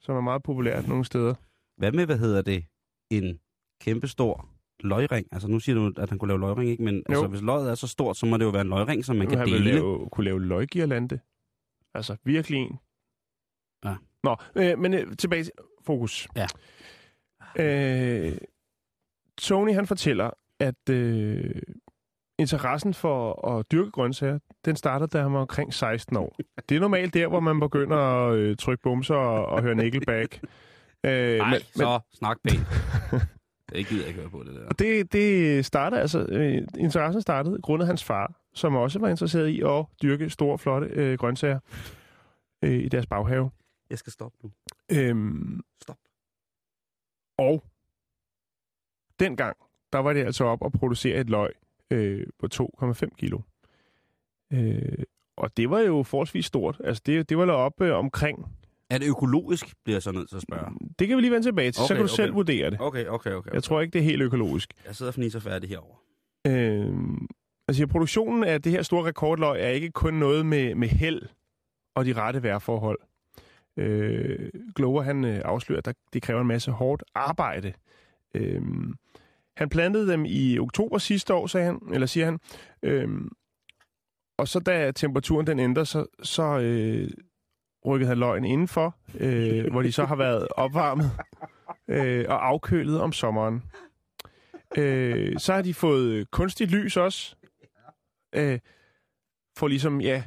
som er meget populært nogle steder. Hvad med, hvad hedder det? En kæmpestor løgring. Altså, nu siger du, at han kunne lave løgring, ikke? Men jo. altså, hvis løget er så stort, så må det jo være en løgring, som man kan han dele. Han vil lave, kunne lave løggirlande. Altså, virkelig en. Ja. Nå, øh, men øh, tilbage til... Fokus. Ja. Øh, Tony, han fortæller, at øh, interessen for at dyrke grøntsager, den startede, da han var omkring seksten år. Det er normalt der, hvor man begynder at øh, trykke bumser og, og høre Nickelback. Øh, Nej, men, så men... snak ben. Det gider jeg ikke høre på, det der. Det, det startede altså, øh, interessen startede grundet hans far, som også var interesseret i at dyrke store, flotte øh, grøntsager øh, i deres baghave. Jeg skal stoppe nu. Øhm, Stop. Og dengang, der var det altså op at producere et løg øh, på to komma fem kilo. Øh, og det var jo forholdsvis stort. Altså, det, det var op øh, omkring... Er det økologisk, bliver jeg så nødt til at spørge? Det kan vi lige vende tilbage til, okay, så kan du okay. selv vurdere det. Okay, okay, okay. okay. Jeg tror ikke, det er helt økologisk. Jeg sidder og fniser færdig herovre. Øhm, altså, produktionen af det her store rekordløg er ikke kun noget med, med held og de rette vejrforhold. Øh, Glover, han øh, afslører, at det kræver en masse hårdt arbejde. Øh, han plantede dem i oktober sidste år, sagde han, eller siger han. Øh, og så da temperaturen den ændrer, så... så øh, rykket af løgn indenfor, øh, hvor de så har været opvarmet øh, og afkølet om sommeren. Øh, så har de fået kunstigt lys også. Øh, for ligesom, ja,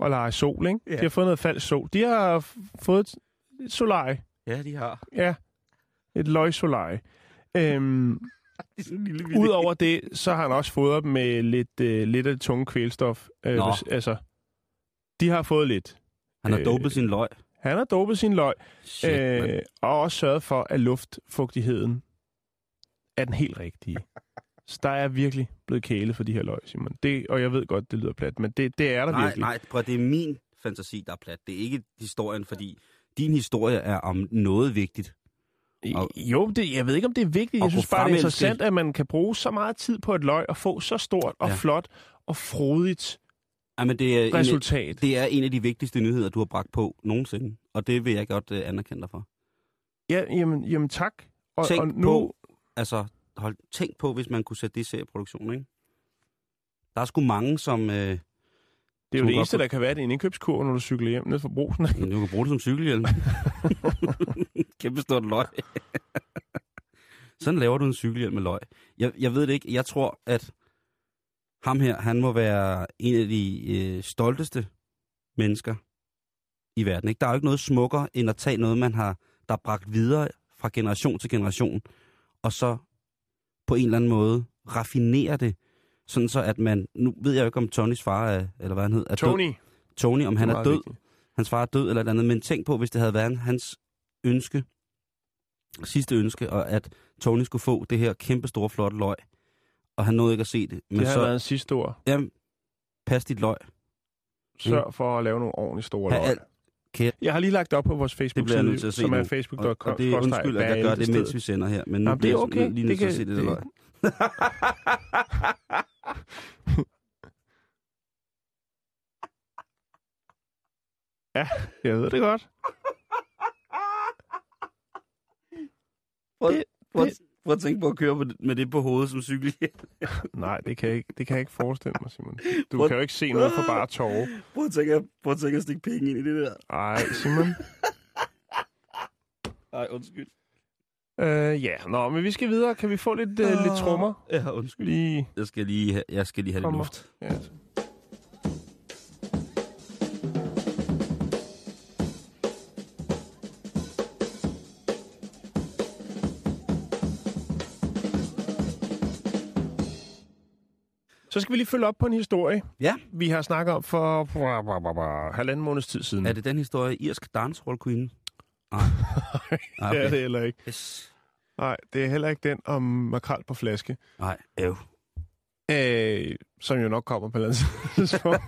at lege sol, ikke? Ja. De har fået noget falsk sol. De har fået et solarie. Ja, de har. Ja, et løgsolarie. Øh, Udover det, så har han også fået dem med lidt, øh, lidt af det tunge kvælstof. Øh, hvis, altså, de har fået lidt. Han har dopet sin løg. Han har dopet sin løg. Shit, øh, og også sørget for, at luftfugtigheden er den helt rigtige. Så der er virkelig blevet kælet for de her løg, Simon. Det, og jeg ved godt, det lyder plat, men det, det er der nej, virkelig. Nej, nej, det er min fantasi, der er plat. Det er ikke historien, fordi din historie er om noget vigtigt. Og, jo, det, jeg ved ikke, om det er vigtigt. Jeg synes bare, det er interessant, at man kan bruge så meget tid på et løg og få så stort og ja. flot og frodigt. Jamen, det, er Resultat. En, det er en af de vigtigste nyheder, du har bragt på nogensinde, og det vil jeg godt uh, anerkende dig for. Ja, jamen, jamen tak. Og, tænk, og nu... på, altså, hold, tænk på, hvis man kunne sætte det i serieproduktion, ikke? Der er sgu mange, som... Uh, det er som jo det eneste, på... der kan være, det er en indkøbskurv, når du cykler hjem ned fra brugsen. Men du kan bruge det som cykelhjelm. Kæmpe stort løg. Sådan laver du en cykelhjelm med løg. Jeg, jeg ved det ikke. Jeg tror, at... Ham her, han må være en af de øh, stolteste mennesker i verden. Ikke? Der er jo ikke noget smukkere, end at tage noget, man har, der er bragt videre fra generation til generation, og så på en eller anden måde raffinere det, sådan så at man, nu ved jeg jo ikke, om Tonys far er, eller hvad han hed, er Tony. Død. Tony, om han er død, vigtigt. Hans far er død eller et andet, men tænk på, hvis det havde været hans ønske, sidste ønske, og at Tony skulle få det her kæmpe store flotte løg, og han nåede ikke at se det. Men det har så, været en sidste ord. Jamen, pas dit løg. Sørg for at lave nogle ordentligt store løg. Al- jeg har lige lagt op på vores Facebook-side, som er facebook punktum com. Og det er undskyld, at jeg gør det, mens vi sender her. Men nu jamen, det er okay. Jeg lige nødt til at se det, det løg. Ja, jeg ved det godt. What? What? Prøv at tænke på at køre med det på hovedet som cykelhjelm. Nej, det kan, jeg ikke, det kan jeg ikke forestille mig, Simon. Du prøv... kan jo ikke se noget for bare tårer. Prøv at tænke, prøv at tænke at stikke penge ind i det der. Nej, Simon. Nej, undskyld. Øh, ja, nå, men vi skal videre. Kan vi få lidt, øh, øh, lidt trommer? Ja, undskyld. Lige... Jeg, skal lige have, jeg skal lige have trommer. Lidt luft. Ja, altså. Så skal vi lige følge op på en historie, ja. Vi har snakket om for halvanden måneds tid siden. Er det den historie, irsk dancehall queen? Nej, okay. Ja, det er heller ikke. Yes. Nej, det er heller ikke den om makrel på flaske. Nej, øv. Øh, som jo nok kommer på landsidspunkt.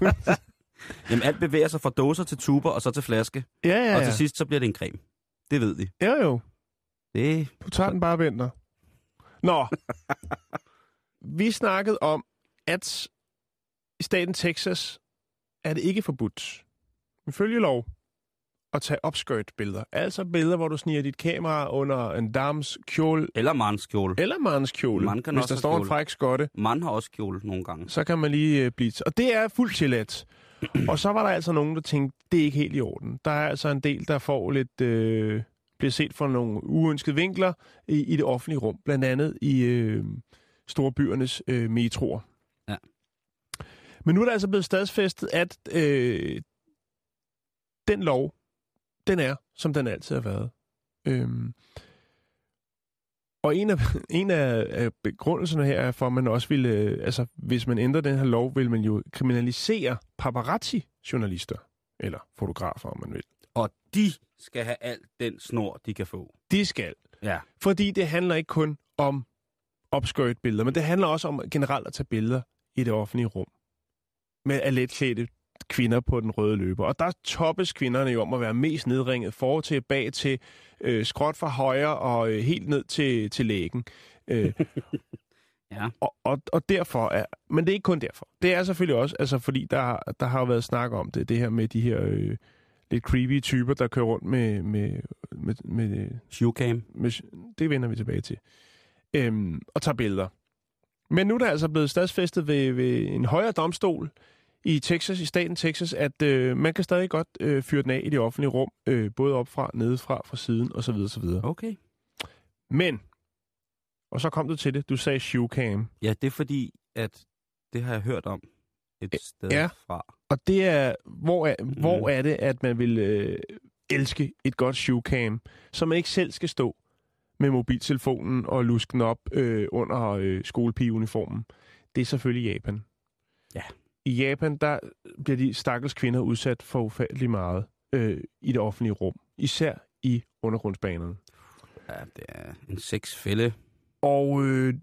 Jamen alt bevæger sig fra dåser til tuber og så til flaske. Ja, ja, ja. Og til sidst så bliver det en creme. Det ved vi. Ja, jo. Det... Du tager den bare venter. Nå. Vi snakkede om at i staten Texas er det ikke forbudt, ifølge lov, at tage upskirt-billeder. Altså billeder, hvor du sniger dit kamera under en dams kjole. Eller mands kjole. Eller mands kjole. Man kan hvis der står kjole. En fræk skotte. Man har også kjole nogle gange. Så kan man lige øh, blive... Og det er fuldt tilladt. Og så var der altså nogen, der tænkte, det er ikke helt i orden. Der er altså en del, der får lidt... Øh, bliver set fra nogle uønskede vinkler i, i det offentlige rum. Blandt andet i øh, store byernes øh, metroer. Ja. Men nu er der altså blevet stadsfæstet, at øh, den lov, den er, som den altid har været. Øhm, Og en af, en af begrundelserne her er for, at man også ville, altså hvis man ændrer den her lov, vil man jo kriminalisere paparazzi-journalister, eller fotografer, om man vil. Og de skal have alt den snor, de kan få. De skal. Ja. Fordi det handler ikke kun om opskøjet billeder, men det handler også om generelt at tage billeder i det offentlige rum. Med aletklædte kvinder på den røde løber. Og der toppes kvinderne jo om at være mest nedringet for til, bag til, øh, skråt fra højre og øh, helt ned til, til lægen. Øh, ja. og, og, og derfor er... Men det er ikke kun derfor. Det er selvfølgelig også, altså fordi der, der har jo været snak om det, det her med de her... Øh, lidt creepy typer, der kører rundt med... med, med, med Showcam. Det vender vi tilbage til. Øhm, og tager billeder. Men nu er der altså blevet stadsfæstet ved, ved en højere domstol i Texas, i staten Texas, at øh, man kan stadig godt øh, fyre den af i det offentlige rum, øh, både opfra, nedefra, fra siden, osv. osv. Okay. Men, og så kom du til det, du sagde showcam. Ja, det er fordi, at det har jeg hørt om et sted ja. fra. Og det er, hvor er, mm. hvor er det, at man vil øh, elske et godt showcam, som man ikke selv skal stå med mobiltelefonen og luske den op øh, under øh, skolepigeuniformen. Det er selvfølgelig Japan. Ja. I Japan, der bliver de stakkels kvinder udsat for ufattelig meget øh, i det offentlige rum. Især i undergrundsbanerne. Ja, det er en sexfælde. Og øh,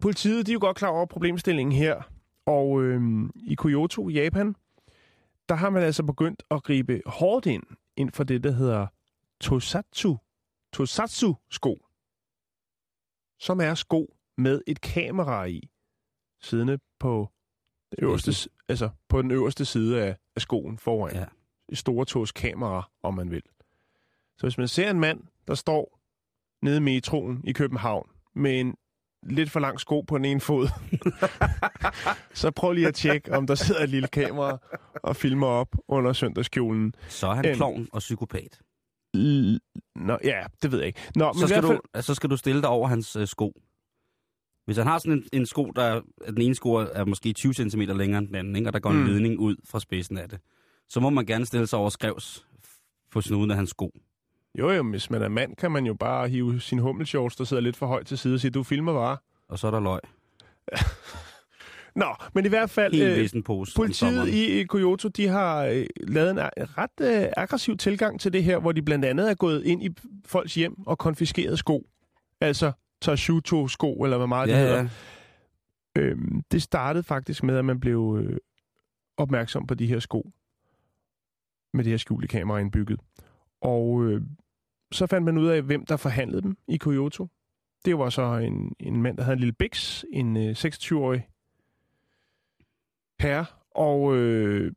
politiet, de er jo godt klar over problemstillingen her. Og øh, i Kyoto, Japan, der har man altså begyndt at gribe hårdt ind, ind for det, der hedder Tosatsu. Tosatsu-sko, som er sko med et kamera i, siddende på den øverste, altså på den øverste side af, af skoen foran. Ja. Et store tås kamera, om man vil. Så hvis man ser en mand, der står nede i metroen i København med en lidt for lang sko på den ene fod, så prøv lige at tjekke, om der sidder et lille kamera og filmer op under søndagskjolen. Så er han en... klovn og psykopat. Nå, ja, det ved jeg ikke. Nå, men så, skal fald... du, så skal du stille dig over hans øh, sko. Hvis han har sådan en, en sko, der den ene sko er måske tyve centimeter længere end den anden, ikke? Og der går en mm. ledning ud fra spidsen af det, så må man gerne stille sig over skrevs på snuden af hans sko. Jo, jo, hvis man er mand, kan man jo bare hive sin hummelshorts, der sidder lidt for højt til side, og sige, du filmer bare. Og så er der løg. Nå, men i hvert fald, øh, politiet i, i Kyoto, de har øh, lavet en a- ret øh, aggressiv tilgang til det her, hvor de blandt andet er gået ind i folks hjem og konfiskeret sko. Altså Tosatsu-sko, eller hvad meget ja, det hedder. Ja. Øhm, det startede faktisk med, at man blev øh, opmærksom på de her sko, med det her skjulte kamera indbygget. Og øh, så fandt man ud af, hvem der forhandlede dem i Kyoto. Det var så en, en mand, der havde en lille biks, en øh, seksogtyve-årig herre, og øh,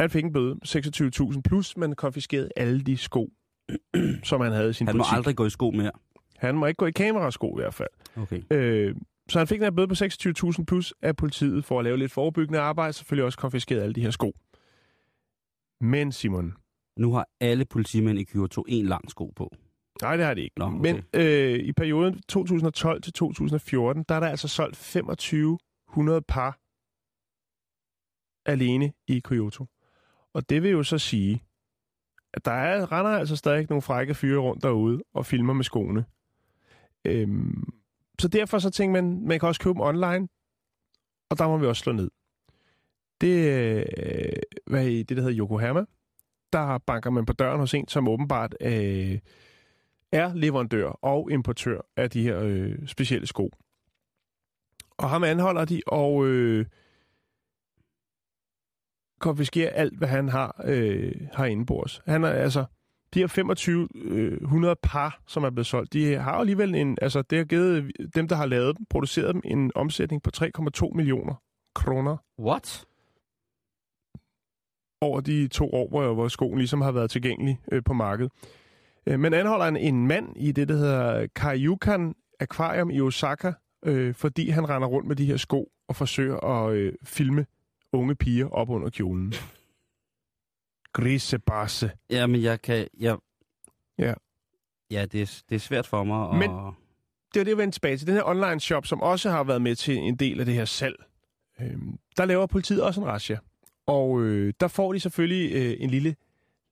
han fik en bøde, seksogtyve tusind, plus man konfiskerede alle de sko, som han havde i sin han politik. Han må aldrig gå i sko mere. Han må ikke gå i kamerasko i hvert fald. Okay. Øh, så han fik en bøde på seksogtyve tusind plus af politiet for at lave lidt forebyggende arbejde, selvfølgelig også konfiskerede alle de her sko. Men Simon... Nu har alle politimænd i Kyoto en lang sko på. Nej, det har de ikke. Nå, okay. Men øh, i perioden to tusind og tolv til to tusind og fjorten, der er der altså solgt to tusind fem hundrede par alene i Kyoto. Og det vil jo så sige, at der er, render altså stadig nogle frække fyre rundt derude og filmer med skoene. Øhm, så derfor så tænker man, man kan også købe dem online, og der må vi også slå ned. Det øh, hvad er det, der hedder Yokohama. Der banker man på døren hos en, som åbenbart øh, er leverandør og importør af de her øh, specielle sko. Og ham anholder de og øh, konfiskerer alt, hvad han har øh, herinde på os. Han er altså de her to tusind fem hundrede par, som er blevet solgt. De har jo alligevel en, altså det har givet dem, der har lavet dem, produceret dem en omsætning på tre komma to millioner kroner. What? Over de to år, hvor, hvor skoen ligesom har været tilgængelig øh, på markedet. Øh, men anholder en, en mand i det, der hedder Kaiyukan Aquarium i Osaka, øh, fordi han render rundt med de her sko og forsøger at øh, filme unge piger op under kjolen. Grisebasse. Ja, men jeg kan... Jeg... Ja. Ja, det er, det er svært for mig at... Men det er det, jeg vendte tilbage til. Den her online-shop, som også har været med til en del af det her salg, øh, der laver politiet også en razzia. Og øh, der får de selvfølgelig øh, en lille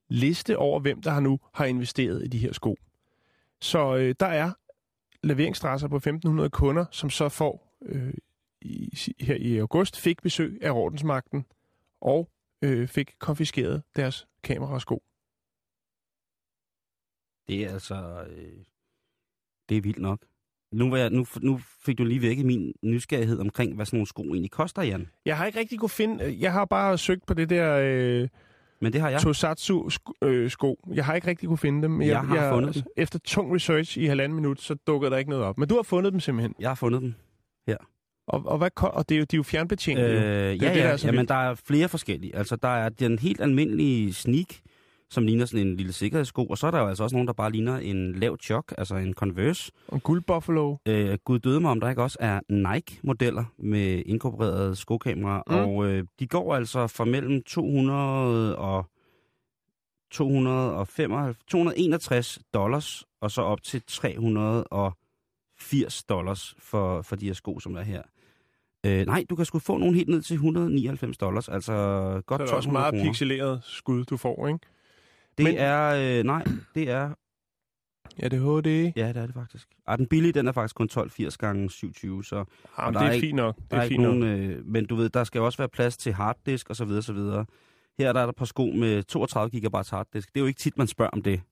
liste over, hvem der har nu har investeret i de her sko. Så øh, der er leveringsstresser på femten hundrede kunder, som så får øh, i, her i august fik besøg af ordensmagten og øh, fik konfiskeret deres kamera og sko. Det er altså... Øh, det er vildt nok. Nu, var jeg, nu, nu fik du lige vækket min nysgerrighed omkring, hvad sådan nogle sko egentlig koster, Jan. Jeg har ikke rigtig kunne finde... Jeg har bare søgt på det der... Øh, Men det har jeg. Tosatsu-sko. Øh, jeg har ikke rigtig kunne finde dem. Jeg, jeg har jeg, fundet dem. Efter tung research i halvanden minut, så dukker der ikke noget op. Men du har fundet dem simpelthen. Jeg har fundet dem, ja. Og, og, hvad, og det er jo, de er jo fjernbetjente. Øh, jo. Ja, det, ja, det, der er ja men der er flere forskellige. Altså, der er den helt almindelige sneak, som ligner sådan en lille sikkerhedssko. Og så er der jo altså også nogen, der bare ligner en lav chok, altså en Converse. En guldbuffalo. Øh, Gud døde mig, om der ikke også er Nike-modeller med inkorporerede skokameraer. Mm. Og øh, de går altså fra mellem to hundrede og to hundrede og femoghalvtreds, to hundrede og enogtres dollars og så op til tre hundrede og firs dollars for, for de her sko, som der er her. Øh, nej, du kan sgu få nogen helt ned til et hundrede og nioghalvfems dollars, altså godt to hundrede kroner. Det er også meget pixeleret skud, du får, ikke? Det Men... er, øh, nej, det er... Ja, det er H D. Ja, det er det faktisk. Ej, den billige, den er faktisk kun tolv firs gange syv tyve, så... Jamen, det er, er ikke, fint nok. Det er, er fint nogen, nok. Øh, men du ved, der skal også være plads til harddisk og så videre, så videre. Her der er der et par sko med toogtredive gigabyte harddisk. Det er jo ikke tit, man spørger om det.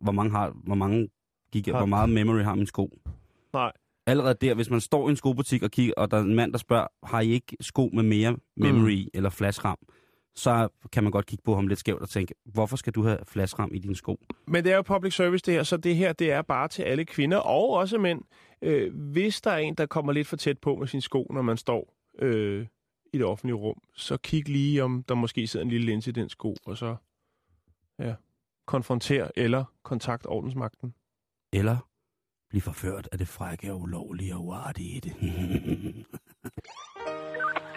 Hvor mange, har, hvor mange giga, har... hvor meget memory har min sko? Nej. Allerede der, hvis man står i en skobutik og kigger, og der er en mand, der spørger, har I ikke sko med mere memory mm. eller flashram, så kan man godt kigge på ham lidt skævt og tænke, hvorfor skal du have flashram i dine sko? Men det er jo public service det her, så det her det er bare til alle kvinder og også mænd. Øh, hvis der er en, der kommer lidt for tæt på med sine sko, når man står øh, i det offentlige rum, så kig lige, om der måske sidder en lille linse i den sko, og så ja, konfronter eller kontakt ordensmagten. Eller... blive forført af det frække og ulovlige og uartige i det. Det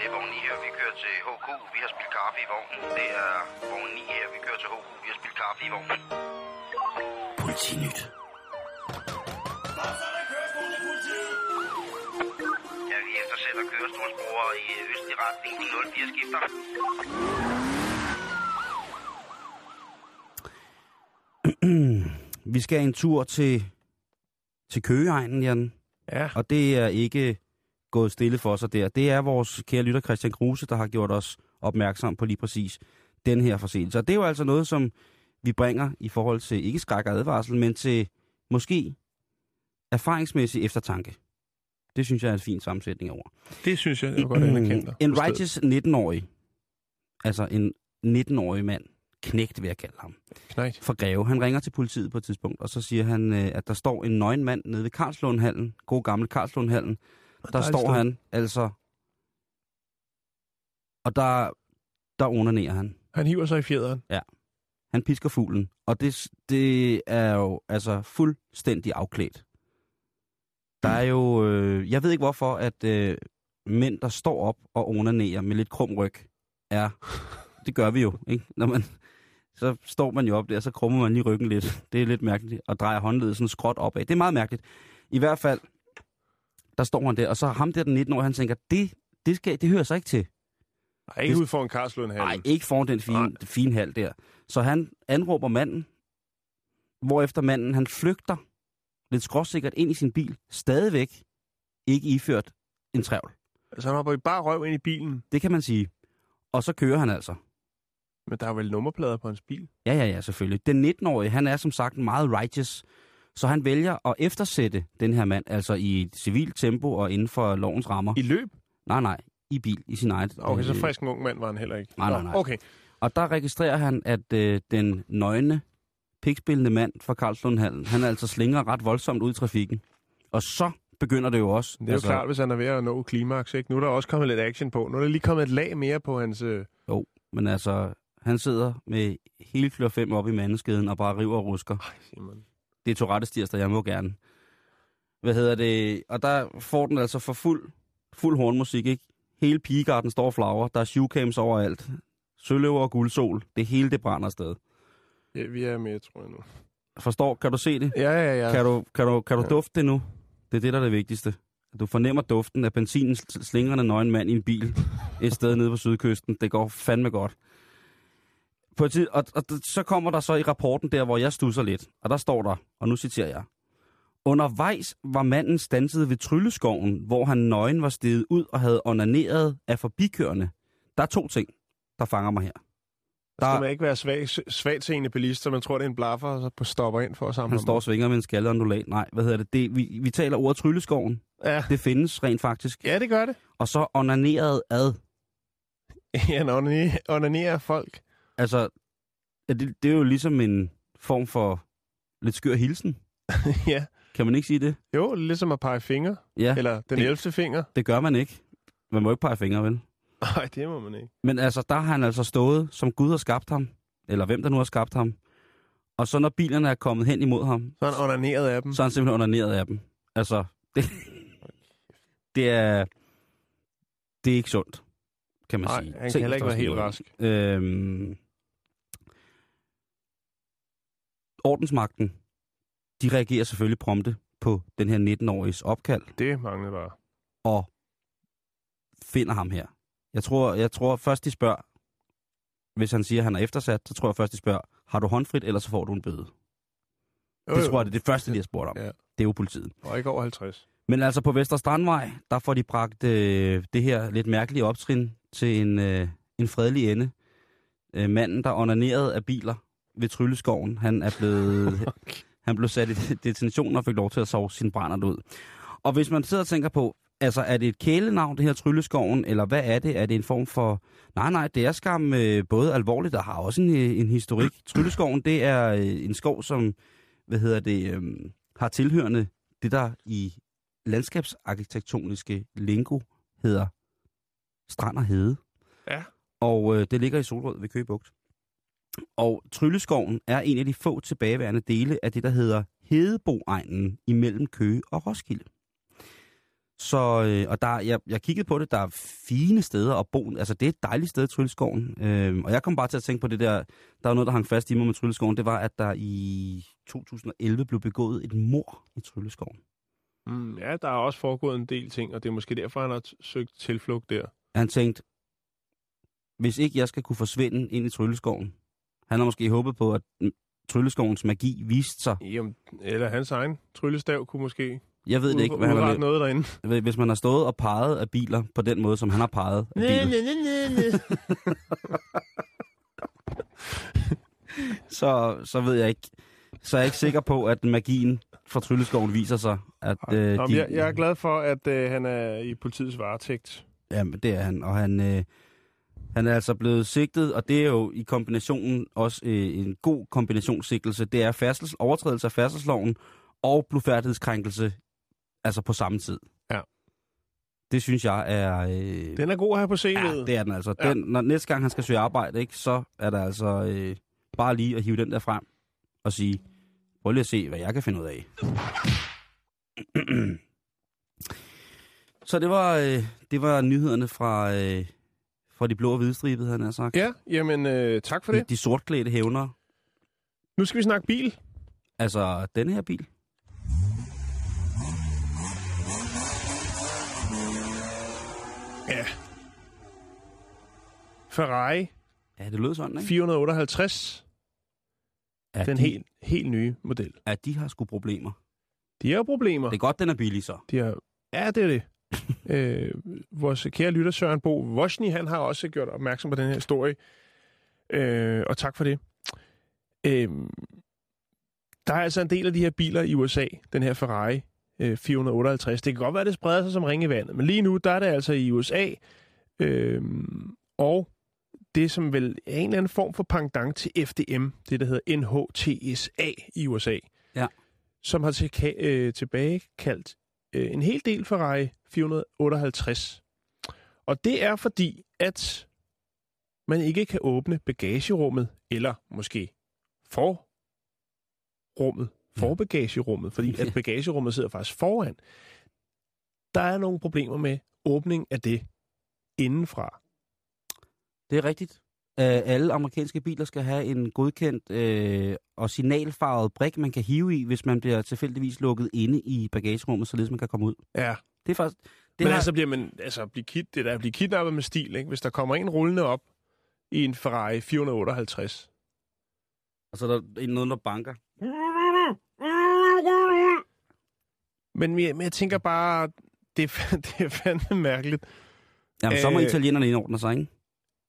er vogn ni her, vi kører til H K, vi har spillet kaffe i vognen. Det er vogn ni her, vi kører til H K, vi har spillet kaffe i vognen. Politinyt. Ja, vi eftersætter kørestolsbrugere i østlig retning, nul fire skifter. Vi skal en tur til... til Køgeegnen, Jan. Ja. Og det er ikke gået stille for sig der. Det er vores kære lytter Christian Kruse, der har gjort os opmærksom på lige præcis den her forseelse. Og det er jo altså noget, som vi bringer i forhold til ikke skræk og advarsel, men til måske erfaringsmæssig eftertanke. Det synes jeg er en fin sammensætning over. Det synes jeg, det er godt anerkendt. En righteous nitten-årig, altså en nitten-årig mand, knægt, vil jeg kalde ham. Knægt. For Greve. Han ringer til politiet på et tidspunkt, og så siger han, at der står en nøgen mand nede ved Karlslundhallen, god gamle Karlslundhallen. Der, der står han, altså... Og der, der onanerer han. Han hiver sig i fjederen. Ja. Han pisker fuglen. Og det, det er jo altså fuldstændig afklædt. Der er jo... Øh, jeg ved ikke hvorfor, at øh, mænd, der står op og onanerer med lidt krum ryg, er... Det gør vi jo, ikke? Når man, så står man jo op der, så krummer man lige ryggen lidt. Det er lidt mærkeligt, og drejer håndledet sådan skråt opad. Det er meget mærkeligt. I hvert fald, der står han der, og så ham der den nitten-årige, han tænker, det, det, skal, det hører sig ikke til. Nej, ikke det, ud foran Karlslundhallen. Nej, ikke foran den fine, fine hal der. Så han anråber manden, hvorefter manden, han flygter lidt skråsikkert ind i sin bil, stadigvæk ikke iført en trævl. Altså han hopper bare røv ind i bilen? Det kan man sige. Og så kører han altså. Men der er vel nummerplader på hans bil? Ja, ja, ja, selvfølgelig. Den nitten-årige, han er som sagt meget righteous, så han vælger at eftersætte den her mand, altså i et civilt tempo og inden for lovens rammer. I løb? Nej, nej, i bil, i sin egen... Okay, øh, så frisk en ung mand var han heller ikke. Nej, nej, nej. Okay. Og der registrerer han, at øh, den nøgne, pikspillende mand fra Karlslundhallen, han altså slinger ret voldsomt ud i trafikken. Og så begynder det jo også... Det er jo altså klart, hvis han er ved at nå klimaks, ikke? Nu er der også kommet lidt action på. Nu er der lige kommet et lag mere på hans... Øh... Jo, men altså... Han sidder med hele klør fem op i mandeskeden og bare river og rusker. Ej, Simon. Det er Tourettes tirsdag, jeg må gerne. Hvad hedder det? Og der får den altså for fuld, fuld hornmusik, ikke? Hele pigegarden står og flagrer. Der er shoecams overalt. Søløver og guldsol. Det hele, det brænder afsted. Ja, vi er med, tror jeg nu. Forstår? Kan du se det? Ja, ja, ja. Kan du, kan du, kan du ja. dufte det nu? Det er det, der er det vigtigste. Du fornemmer duften af benzinen slingrende nøgen mand i en bil et sted nede på sydkysten. Det går fandme godt. på et tid, og, og så kommer der så i rapporten der, hvor jeg stusser lidt, og der står der, og nu citerer jeg: undervejs var manden standset ved Trylleskoven, hvor han nøgen var steget ud og havde onaneret af forbikørende. Der er to ting, der fanger mig her. Der skal man ikke være svag, svagtseende bilister, man tror, det er en blaffer, og så stopper ind for at samle. Han står og svinger med en skalle og en ulat. Nej, hvad hedder det? det vi, vi taler ordet Trylleskoven. Ja. Det findes rent faktisk. Ja, det gør det. Og så onaneret ad. Ja, onanere, onanere folk. Altså, det, det er jo ligesom en form for lidt skør hilsen. Ja. Kan man ikke sige det? Jo, ligesom at pege fingre. Ja. Eller den elfte finger. Det gør man ikke. Man må ikke pege fingre, vel? Nej, det må man ikke. Men altså, der har han altså stået, som Gud har skabt ham. Eller hvem der nu har skabt ham. Og så når bilerne er kommet hen imod ham... Så er han onaneret af dem. Så er han simpelthen onaneret af dem. Altså, det, det er... Det er ikke sundt, kan man Nej, sige. Nej, han kan heller ikke være helt rask. Øhm, ordensmagten, de reagerer selvfølgelig prompte på den her nitten-åriges opkald. Det manglede bare. Og finder ham her. Jeg tror, jeg tror først de spørger, hvis han siger, at han er eftersat, så tror jeg først de spørger, har du håndfrit, eller så får du en bøde. Jo, det jo. tror jeg, det er det første, de har spurgt om. Ja. Det er jo politiet. Og ikke over halvtreds. Men altså på Vestre Strandvej, der får de bragt øh, det her lidt mærkelige optrin til en, øh, en fredelig ende. Øh, manden, der onanerede af biler ved Trylleskoven, han er blevet... Okay. Han blev sat i detention og fik lov til at sove sin brændert ud. Og hvis man sidder og tænker på, altså er det et kælenavn, det her Trylleskoven, eller hvad er det? Er det en form for... Nej, nej, det er skam øh, både alvorligt og har også en, en historik. Trylleskoven, det er øh, en skov, som hvad hedder det, øh, har tilhørende det, der i landskabsarkitektoniske lingo hedder strand og hede. Ja. Og øh, det ligger i Solrød ved Køge Bugt. Og Trylleskoven er en af de få tilbageværende dele af det, der hedder Hedebo-egnen imellem Køge og Roskilde. Så, øh, og der, jeg, jeg kiggede på det, der er fine steder at bo. Altså, det er et dejligt sted, Trylleskoven. Øh, og jeg kom bare til at tænke på det der, der var noget, der hang fast i mig med Trylleskoven. Det var, at der i to tusind og elleve blev begået et mord i Trylleskoven. Mm, ja, der er også foregået en del ting, og det er måske derfor, han har t- søgt tilflugt der. Han tænkte, hvis ikke jeg skal kunne forsvinde ind i Trylleskoven. Han har måske håbet på, at Trylleskovens magi viste sig. Jamen, eller hans egen tryllestav kunne måske... Jeg ved det ikke, hvad han har noget derinde. Hvis man har stået og peget af biler på den måde, som han har peget af biler. Næ, næ, næ, næ. så, så ved jeg ikke. Så er jeg ikke sikker på, at magien fra Trylleskoven viser sig. At, øh, Nå, de... jeg, jeg er glad for, at øh, han er i politiets varetægt. Jamen, det er han, og han... Øh, Han er altså blevet sigtet, og det er jo i kombinationen også øh, en god kombinationssigtelse. Det er færdsels, overtrædelse af færdselsloven og blufærdighedskrænkelse altså på samme tid. Ja. Det synes jeg er... Øh, den er god at have på C V'et. Ja, det er den altså. Den, ja. Når næste gang han skal søge arbejde, ikke, så er der altså øh, bare lige at hive den der frem og sige, prøv lige at se, hvad jeg kan finde ud af. Så det var, øh, det var nyhederne fra... Øh, For de blå og hvide stribede, han har sagt. Ja, jamen øh, tak for det. De sortklædte hævnere. Nu skal vi snakke bil. Altså, denne her bil. Ja. Ferrari. Ja, det lød sådan, ikke? fire hundrede otteoghalvtreds. Ja, den de... helt, helt nye model. Ja, de har sgu problemer. De har problemer. Det er godt, den er billig, så. De har... Ja, det er det. øh, vores kære lytter Søren Bo Voschny, han har også gjort opmærksom på den her historie, øh, og tak for det. Øh, der er altså en del af de her biler i U S A, den her Ferrari øh, fire hundrede otteoghalvtreds. Det kan godt være, det spreder sig som ringe i vandet, men lige nu, der er det altså i U S A, øh, og det som vel er en eller anden form for pendant til F D M, det der hedder N H T S A i U S A, ja. Som har til, øh, tilbagekaldt en hel del Ferrari fire hundrede otteoghalvtreds. Og det er fordi, at man ikke kan åbne bagagerummet, eller måske forrummet, forbagagerummet, fordi at bagagerummet sidder faktisk foran. Der er nogle problemer med åbning af det indenfra. Det er rigtigt. Alle amerikanske biler skal have en godkendt øh, og signalfarvet brik, man kan hive i, hvis man bliver tilfældigvis lukket inde i bagagerummet, således man kan komme ud. Ja. Det er faktisk... Det Men har... altså bliver man altså bliver kid, det der bliver kidnappet med stil, ikke? Hvis der kommer en rullende op i en Ferrari fire hundrede otteoghalvtreds, Og så er der nogen, der banker. Men jeg, men jeg tænker bare, det er, det er fandme mærkeligt. Jamen, Æh, så må italienerne indordne sig, ikke?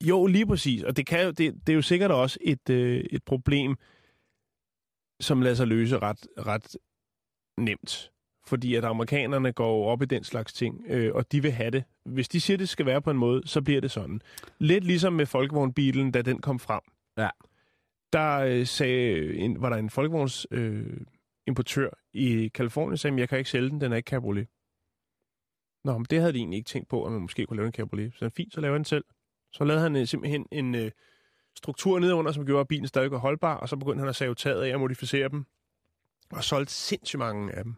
Jo, lige præcis. Og det, kan jo, det, det er jo sikkert også et, øh, et problem, som lader sig løse ret, ret nemt. Fordi at amerikanerne går op i den slags ting, øh, og de vil have det. Hvis de siger, det skal være på en måde, så bliver det sådan. Lidt ligesom med folkevognbilen, da den kom frem. Ja. Der øh, sagde en, var der en folkevognsimportør øh, i Kalifornien, sagde, jeg kan ikke sælge den, den er ikke cabriolet. Nå, men det havde de egentlig ikke tænkt på, at man måske kunne lave en cabriolet. Så fint, så laver han selv. Så lavede han simpelthen en øh, struktur nedenunder, som gjorde, at bilen stadig var holdbar, og så begyndte han at save taget af og modificere dem, og solgte sindssygt mange af dem.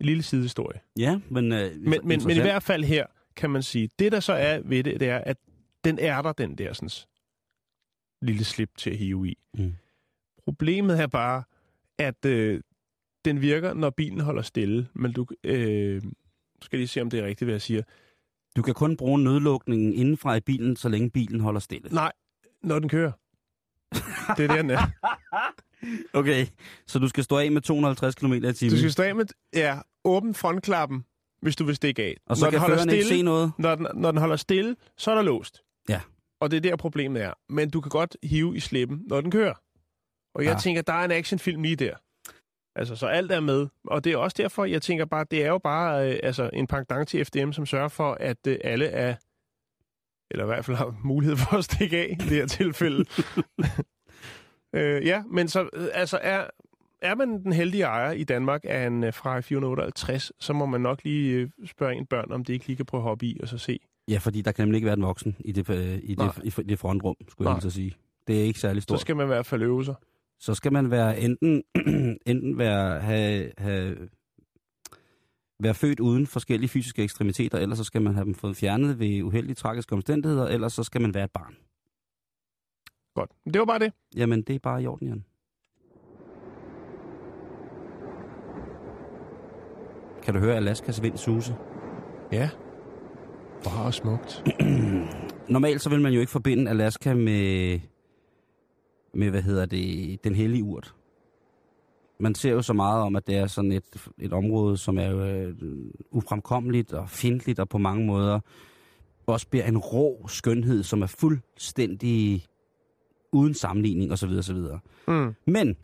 En lille sidehistorie. Ja, men... Øh, men, men, men i hvert fald her, kan man sige, det der så er ved det, det er, at den er der, den der sådan, lille slip til at hive i. Mm. Problemet er bare, at øh, den virker, når bilen holder stille, men du... Øh, skal lige se, om det er rigtigt, hvad jeg siger. Du kan kun bruge nødlukningen indenfra i bilen, så længe bilen holder stille. Nej, når den kører. Det er det, den er. Okay, så du skal stå af med to hundrede og halvtreds kilometer i timen. Du skal stå af med, ja, åbn frontklappen, hvis du vil stikke af. Og så når kan føreren ikke se noget. Når den, når den holder stille, så er der låst. Ja. Og det er der, problemet er. Men du kan godt hive i slippen, når den kører. Og jeg ja. tænker, der er en actionfilm lige der. Altså, så alt er med. Og det er også derfor, jeg tænker bare, det er jo bare øh, altså, en pendant til F D M, som sørger for, at øh, alle er, eller i hvert fald har mulighed for at stikke af i det her tilfælde. øh, ja, men så, øh, altså, er, er man den heldige ejer i Danmark af en øh, fra fire hundrede og otteoghalvtreds, så må man nok lige øh, spørge en børn, om det ikke lige kan prøve at hoppe i, og så se. Ja, fordi der kan nemlig ikke være en voksen i det, øh, i det, i det frontrum, skulle jeg lige så sige. Det er ikke særlig stort. Så skal man i hvert fald øve sig. Så skal man være enten enten være have, have være født uden forskellige fysiske ekstremiteter, eller så skal man have dem fået fjernet ved uheldige tragiske omstændigheder, eller så skal man være et barn. Godt. Det var bare det. Jamen det er bare i orden, Jan. Kan du høre Alaskas vind suse? Ja. Bare smukt. Normalt så vil man jo ikke forbinde Alaska med med, hvad hedder det, den hellige urt. Man ser jo så meget om, at det er sådan et, et område, som er øh, ufremkommeligt og fjendtligt, og på mange måder også bliver en rå skønhed, som er fuldstændig uden sammenligning, osv. osv. Mm. Men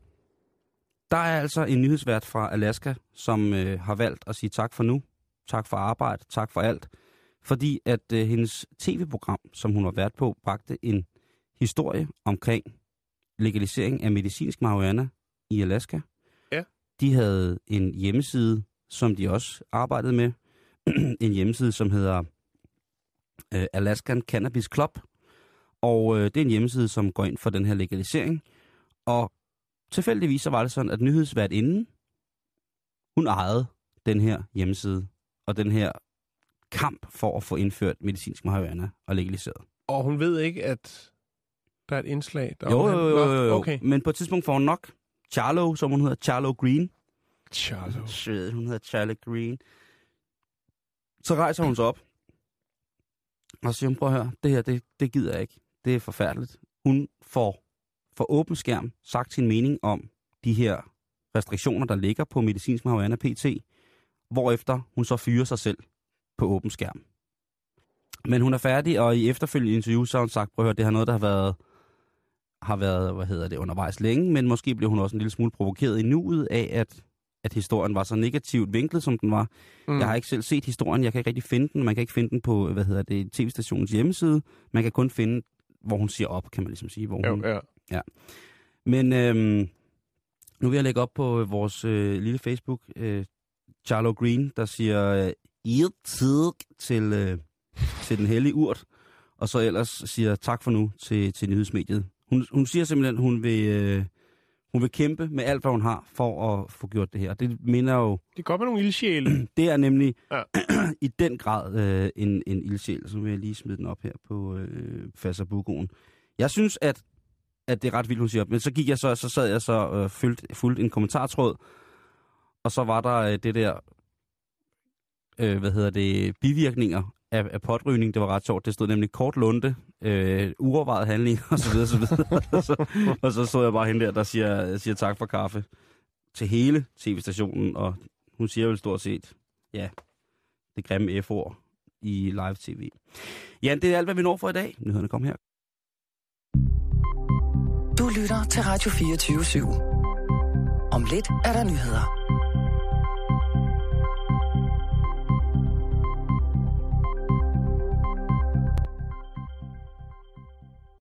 der er altså en nyhedsvært fra Alaska, som øh, har valgt at sige tak for nu, tak for arbejde, tak for alt, fordi at øh, hendes tv-program, som hun har været på, bragte en historie omkring legalisering af medicinsk marihuana i Alaska. Ja. De havde en hjemmeside, som de også arbejdede med. En hjemmeside, som hedder øh, Alaskan Cannabis Club. Og øh, det er en hjemmeside, som går ind for den her legalisering. Og tilfældigvis så var det sådan, at nyhedsvært inden, hun ejede den her hjemmeside og den her kamp for at få indført medicinsk marihuana og legaliseret. Og hun ved ikke, at der er et indslag. Der jo, jo, jo, jo, jo. Okay. Men på et tidspunkt får hun nok Charlo, som hun hedder, Charlo Green. Charlo. Sød, hun hedder Charlo Green. Så rejser hun sig op og siger, prøv at høre, det her, det, det gider jeg ikke. Det er forfærdeligt. Hun får for åben skærm sagt sin mening om de her restriktioner, der ligger på medicinsk marihuana P T, hvorefter hun så fyrer sig selv på åben skærm. Men hun er færdig, og i efterfølgende interview, så har hun sagt, prøv at høre, det her noget, der har været har været, hvad hedder det, undervejs længe, men måske blev hun også en lille smule provokeret i nuet af, at, at historien var så negativt vinklet, som den var. Mm. Jeg har ikke selv set historien, jeg kan ikke rigtig finde den, man kan ikke finde den på, hvad hedder det, tv-stationens hjemmeside, man kan kun finde, hvor hun siger op, kan man ligesom sige. Hvor hun, jo, ja. ja. Men øhm, nu vil jeg lægge op på vores øh, lille Facebook, øh, Charlo Green, der siger, I tid til, øh, til den hellige urt, og så ellers siger tak for nu til, til nyhedsmediet. Hun, hun siger simpelthen, at hun vil, øh, hun vil kæmpe med alt, hvad hun har, for at få gjort det her. Det minder jo... Det kommer nogle ildsjæle. Det er nemlig ja. i den grad øh, en, en ildsjæl. Så vil jeg lige smide den op her på øh, Fasserbugoen. Jeg synes, at, at det er ret vildt, hun siger. Men så gik jeg så, så sad jeg så øh, fulgt, fulgt en kommentartråd, og så var der øh, det der, øh, hvad hedder det, bivirkninger af, af potrygning, det var ret sjovt. Det stod nemlig kort lunte, øh, uovervejet handling og så videre, så videre. og, så, og så stod jeg bare hende der, der siger, siger tak for kaffe til hele tv-stationen, og hun siger vel stort set, ja, det grimme F-ord i live-tv. Jan, det er alt, hvad vi når for i dag. Nyhederne kom her. Du lytter til Radio fireogtyve syv. Om lidt er der nyheder.